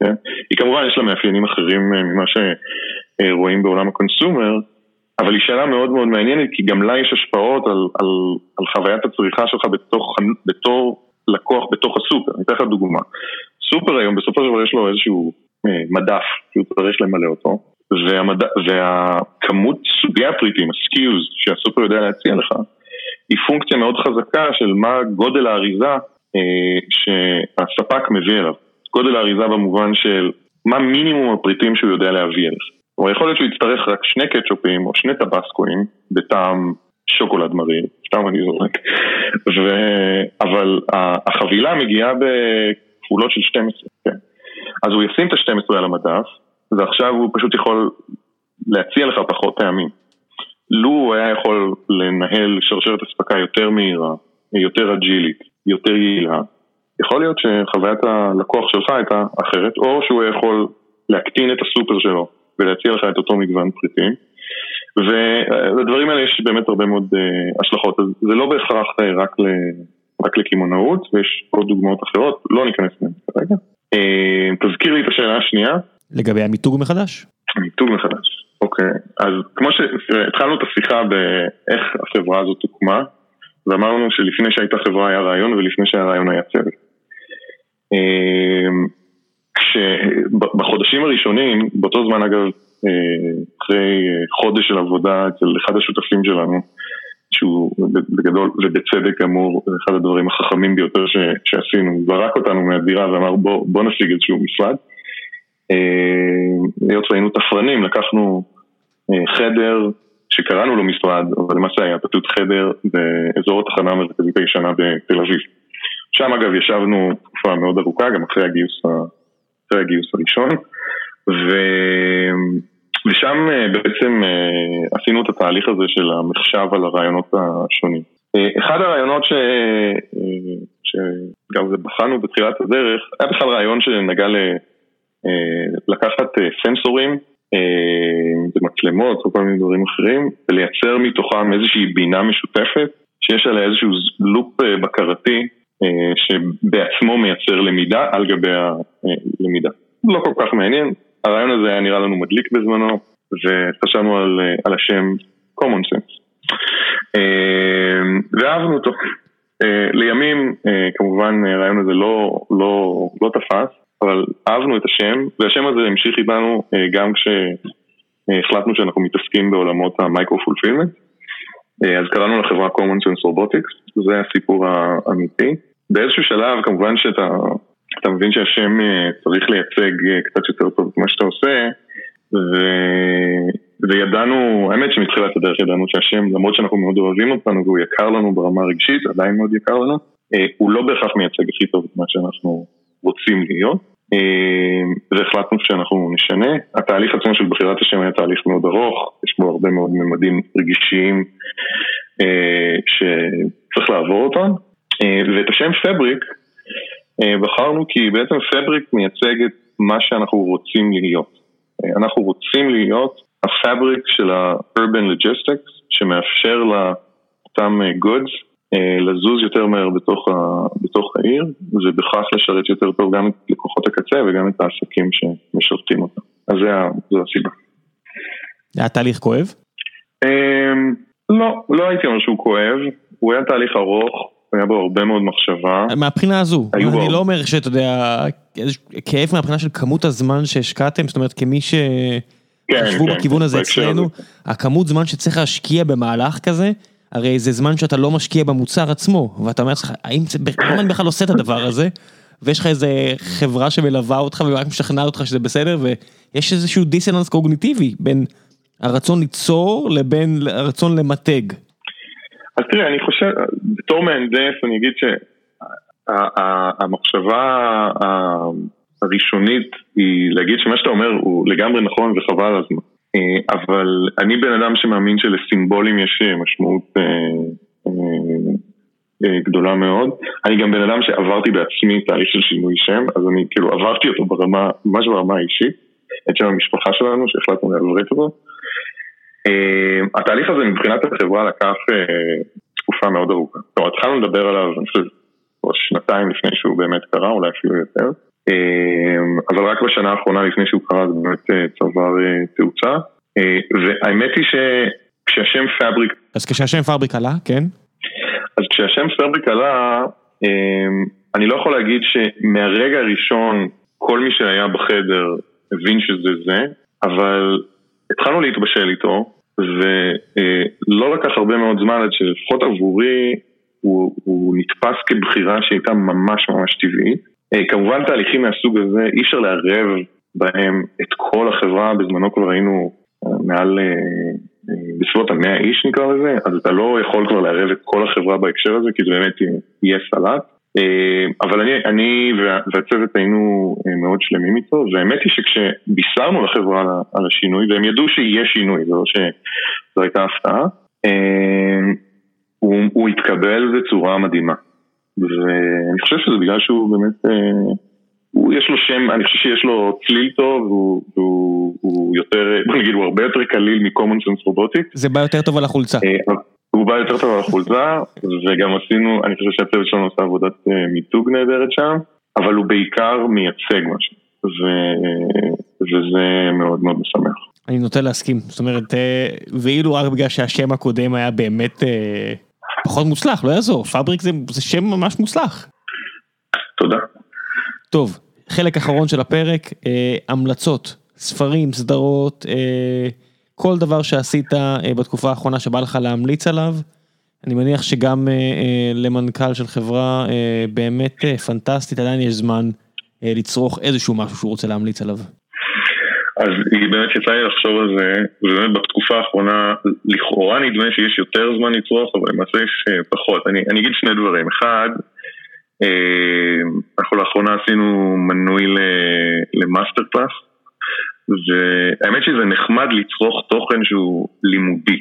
כן? היא כמובן יש לה מאפיינים אחרים ממה שרואים בעולם הקונסומר, אבל היא שאלה מאוד מאוד מעניינת, כי גם לה יש השפעות על, על, על חוויית הצריכה שלך בתוך, בתור לקוח בתוך הסופר. אני אתן לך דוגמה. סופר היום בסופו של דבר יש לו איזשהו אה, מדף, שהוא צריך למלא אותו, והמד... והכמות סוגי הפריטים, הסקיוז, שהסופר יודע להציע לך, היא פונקציה מאוד חזקה של מה גודל האריזה אה, שהספק מביא אליו. גודל האריזה במובן של מה מינימום הפריטים שהוא יודע להביא אליך. או יכול להיות שהוא יצטרך רק שני קטשופים או שני טבסקויים בטעם שוקולד מריר, סתם אני זורק. ו... אבל החבילה מגיעה בכפולות של שתים עשרה, כן. אז הוא ישים את ה-שתים עשרה על המדף, ועכשיו הוא פשוט יכול להציע לך פחות טעמים. לו הוא היה יכול לנהל שרשרת הספקה יותר מהירה, יותר אג'ילית, יותר יעילה, יכול להיות שחוויית הלקוח שלך הייתה אחרת, או שהוא יכול להקטין את הסופר שלו, ולהציע לך את אותו מגוון פריטים, ולדברים האלה יש באמת הרבה מאוד השלכות, אז זה לא בהכרח רק, ל... רק לקמעונאות, ויש עוד דוגמאות אחרות, לא ניכנס להם כרגע. תזכיר לי את השאלה השנייה. לגבי המיתוג מחדש. המיתוג מחדש, אוקיי. אז כמו שהתחלנו את השיחה באיך החברה הזאת הוקמה, ואמרנו שלפני שהייתה חברה היה רעיון, ולפני שהרעיון היה צוות. בחודשים הראשונים, באותו זמן אגב, אחרי חודש של עבודה אצל אחד השותפים שלנו, שהוא בגדול ובצדק אמור, אחד הדברים החכמים ביותר שעשינו, ברק אותנו מהדירה ואמר בוא, בוא נשיג איזשהו משרד. להיות ראינו תפרנים, לקחנו חדר שקראנו לו משרד, אבל למעשה היה פשוט חדר באזור התחנה המרכזית הישנה בתל אביב. שם אגב ישבנו תקופה מאוד ארוכה, גם אחרי הגיוס אחרי הגיוס הראשון, ו... ושם בעצם עשינו את התהליך הזה של המחשב על הרעיונות השונים. אחד הרעיונות ש... שגם זה בחנו בתחילת הדרך, היה בכלל רעיון שנגע ל... לקחת סנסורים, מצלמות או כל מיני דברים אחרים, ולייצר מתוכם איזושהי בינה משותפת, שיש עליה איזשהו לופ בקרתי, שבעצמו מייצר למידה על גבי הלמידה. לא כל כך מעניין, הרעיון הזה היה נראה לנו מדליק בזמנו, וחשבנו על, על השם common sense. ואהבנו אותו. לימים, כמובן, הרעיון הזה לא, לא, לא תפס, אבל אהבנו את השם, והשם הזה המשיך איתנו גם כשהחלטנו שאנחנו מתעסקים בעולמות ה-Micro-fulfillment, אז קראנו לחברה common sense robotics, זה הסיפור האמיתי. באיזשהו שלב, כמובן שאתה אתה מבין שהשם צריך לייצג קצת יותר טוב את מה שאתה עושה, ו... וידענו, האמת שמתחילת הדרך ידענו שהשם, למרות שאנחנו מאוד אוהבים אותנו, והוא יקר לנו ברמה הרגשית, עדיין מאוד יקר לנו, הוא לא בהכרח מייצג הכי טוב את מה שאנחנו רוצים להיות, והחלטנו שאנחנו נשנה. התהליך עצמו של בחירת השם היה תהליך מאוד ארוך, יש בו הרבה מאוד ממדים רגישיים שצריך לעבור אותם, ואת השם פאבריק בחרנו כי בעצם פאבריק מייצג את מה שאנחנו רוצים להיות. אנחנו רוצים להיות הפאבריק של ה-urban logistics, שמאפשר לאותם goods לזוז יותר מהר בתוך, ה... בתוך העיר, ובכך לשרת יותר טוב גם את לקוחות הקצה וגם את העסקים שמשרתים אותם. אז זה, זה הסיבה. היה תהליך כואב? אמ... לא, לא הייתי אומר שהוא כואב, הוא היה תהליך ארוך, היה בו הרבה מאוד מחשבה. מהבחינה הזו, אני בו... לא אומר שאתה יודע, כאב מהבחינה של כמות הזמן שהשקעתם, זאת אומרת כמי ש... חשבו כן, בכיוון כן, הזה אצלנו, הכמות זמן שצריך להשקיע במהלך כזה, הרי זה זמן שאתה לא משקיע במוצר עצמו, ואתה אומר לך, האם אני בכלל עושה את הדבר הזה, ויש לך איזו חברה שמלווה אותך, ורק משכנע אותך שזה בסדר, ויש איזשהו דיסוננס קוגניטיבי, בין הרצון ליצור, לבין הרצון למתג. אז תראה, אני חושב, בתור מהנדס, אני אגיד שהמחשבה הראשונית, היא להגיד שמה שאתה אומר, הוא לגמרי נכון וחבל על הזמן. אבל אני בן אדם שמאמין שלסימבולים יש משמעות גדולה מאוד. אני גם בן אדם שעברתי בעצמי תהליך של שינוי שם, אז אני כאילו עברתי אותו ברמה, ממש ברמה האישית, את שם המשפחה שלנו שהחלטנו להברית אותו. התהליך הזה מבחינת החברה לקח תקופה מאוד ארוכה. טוב, התחלנו לדבר עליו שנתיים לפני שהוא באמת קרה, אולי אפילו יותר. אבל רק בשנה האחרונה לפני שהוא קרה זה באמת צבר תאוצה, והאמת היא שכשהשם פאבריק אז כשהשם פאבריק עלה, כן? אז כשהשם פאבריק עלה אני לא יכול להגיד שמהרגע הראשון כל מי שהיה בחדר הבין שזה זה, אבל התחלנו להתבשל איתו ולא לקח הרבה מאוד זמן עד שלפחות עבורי הוא, הוא נתפס כבחירה שהייתה ממש ממש טבעית. כמובן תהליכים מהסוג הזה אי אפשר לערב בהם את כל החברה, בזמנו כבר ראינו מעל בסביבות המאה איש נקרא לזה, אז אתה לא יכול כבר לערב את כל החברה בהקשר הזה, כי זה באמת יהיה סלט, אבל אני, אני והצוות היינו מאוד שלמים איתו, והאמת היא שכשבישרנו לחברה על השינוי, והם ידעו שיהיה שינוי, זה לא שזו הייתה הפתעה, הוא, הוא התקבל בצורה מדהימה. ואני חושב שזה בגלל שהוא באמת, הוא יש לו שם, אני חושב שיש לו צליל טוב, הוא, הוא, הוא יותר, בוא נגיד, הוא הרבה יותר קליל מ-common sense robotics. זה בא יותר טוב על החולצה. הוא בא יותר טוב על החולצה, וגם עשינו, אני חושב שהצוות שלנו עושה עבודת מיתוג נהדרת שם, אבל הוא בעיקר מייצג משהו, ו, וזה מאוד מאוד משמח. אני נוטה להסכים, זאת אומרת, ואילו רק בגלל שהשם הקודם היה באמת... פחות מוצלח, לא יעזור, פאבריק זה, זה שם ממש מוצלח. תודה. טוב, חלק אחרון של הפרק, אה, המלצות, ספרים, סדרות, אה, כל דבר שעשית אה, בתקופה האחרונה שבא לך להמליץ עליו, אני מניח שגם אה, אה, למנכ"ל של חברה אה, באמת אה, פנטסטית, עדיין יש זמן אה, לצרוך איזשהו משהו שהוא רוצה להמליץ עליו. אז היא באמת יצאה לי לחשוב על זה, ובאמת בתקופה האחרונה, לכאורה נדמה שיש יותר זמן לצרוך, אבל למעשה יש פחות. אני, אני אגיד שני דברים. אחד, אה, אנחנו לאחרונה עשינו מנוי למאסטר קלאס, והאמת שזה נחמד לצרוך תוכן שהוא לימודי,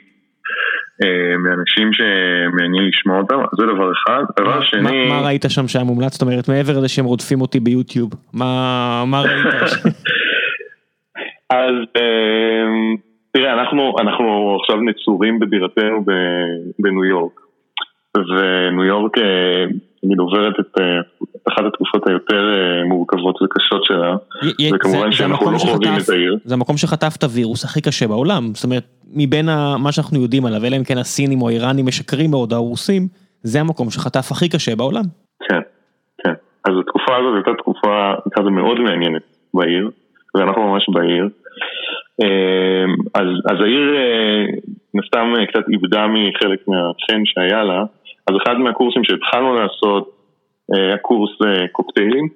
אה, מאנשים שמעניין לשמוע אותם, אז זה דבר אחד. דבר מה, שני... מה, מה ראית שם שהיה מומלץ? זאת אומרת, מעבר לזה שהם רודפים אותי ביוטיוב, מה, מה ראית שם? אז תראה, אנחנו, אנחנו עכשיו נצורים בדירתנו בניו יורק, וניו יורק עוברת את אחת התקופות היותר מורכבות וקשות שלה, וכמובן שאנחנו לא חווים את העיר. זה המקום שחטף את הווירוס הכי קשה בעולם, זאת אומרת, מבין מה שאנחנו יודעים עליו, אלא אם כן הסינים או האיראנים משקרים מאוד הרוסים, זה המקום שחטף הכי קשה בעולם. כן, כן. אז התקופה הזאת הייתה תקופה מאוד מעניינת בעיר, ואנחנו ממש בעיר, אז, אז העיר נסתם קצת איבדה מחלק מהצ'ן שהיה לה, אז אחד מהקורסים שהתחלנו לעשות, היה קורס קוקטיילים,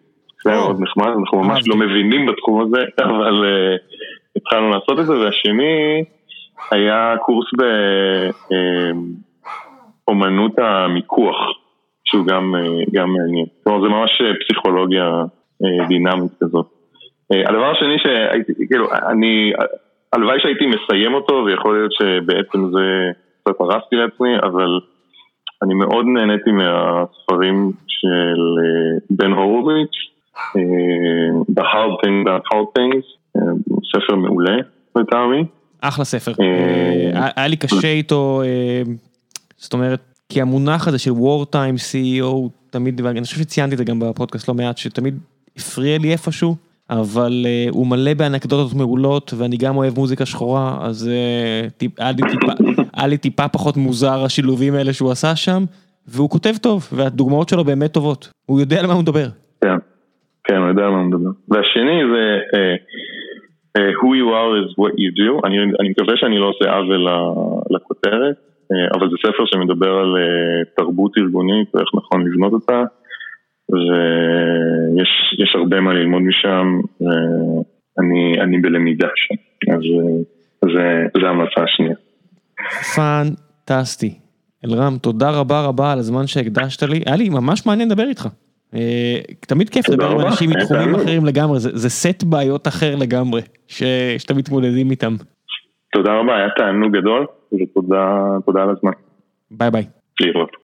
זה היה מאוד נחמד, אנחנו ממש לא מבינים בתחום הזה, אבל התחלנו לעשות את זה, והשני היה קורס באומנות המיקוח, שהוא גם, גם, זה ממש פסיכולוגיה דינמית כזאת. הדבר השני שהייתי, כאילו, אני, הלוואי שהייתי מסיים אותו, ויכול להיות שבעצם זה קצת הרסתי לעצמי, אבל אני מאוד נהניתי מהספרים של בן הורוביץ, The Hard Thing About Hard Things, ספר מעולה, לטעמי. אחלה ספר. היה לי קשה איתו, זאת אומרת, כי המונח הזה של War Time סי אי או, תמיד, ואני חושב שציינתי את זה גם בפודקאסט לא מעט, שתמיד הפריע לי איפשהו, אבל הוא מלא באנקדוטות מעולות, ואני גם אוהב מוזיקה שחורה, אז היה לי טיפה פחות מוזר השילובים האלה שהוא עשה שם, והוא כותב טוב, והדוגמאות שלו באמת טובות. הוא יודע על מה הוא מדבר. כן, כן, הוא יודע על מה הוא מדבר. והשני זה Who you are is what you do. אני מקווה שאני לא עושה עוול לכותרת, אבל זה ספר שמדבר על תרבות ארגונית, ואיך נכון לבנות אותה, ויש הרבה מה ללמוד משם, ואני בלמידה שם. אז זה המצע השנייה. פנטסטי. אלרם, תודה רבה רבה על הזמן שהקדשת לי. היה לי ממש מעניין לדבר איתך. תמיד כיף לדבר עם אנשים מתחומים אחרים לגמרי. זה סט בעיות אחר לגמרי, שאתם מתמודדים איתם. תודה רבה, היה תענוג גדול, ותודה על הזמן. ביי ביי. להתראות.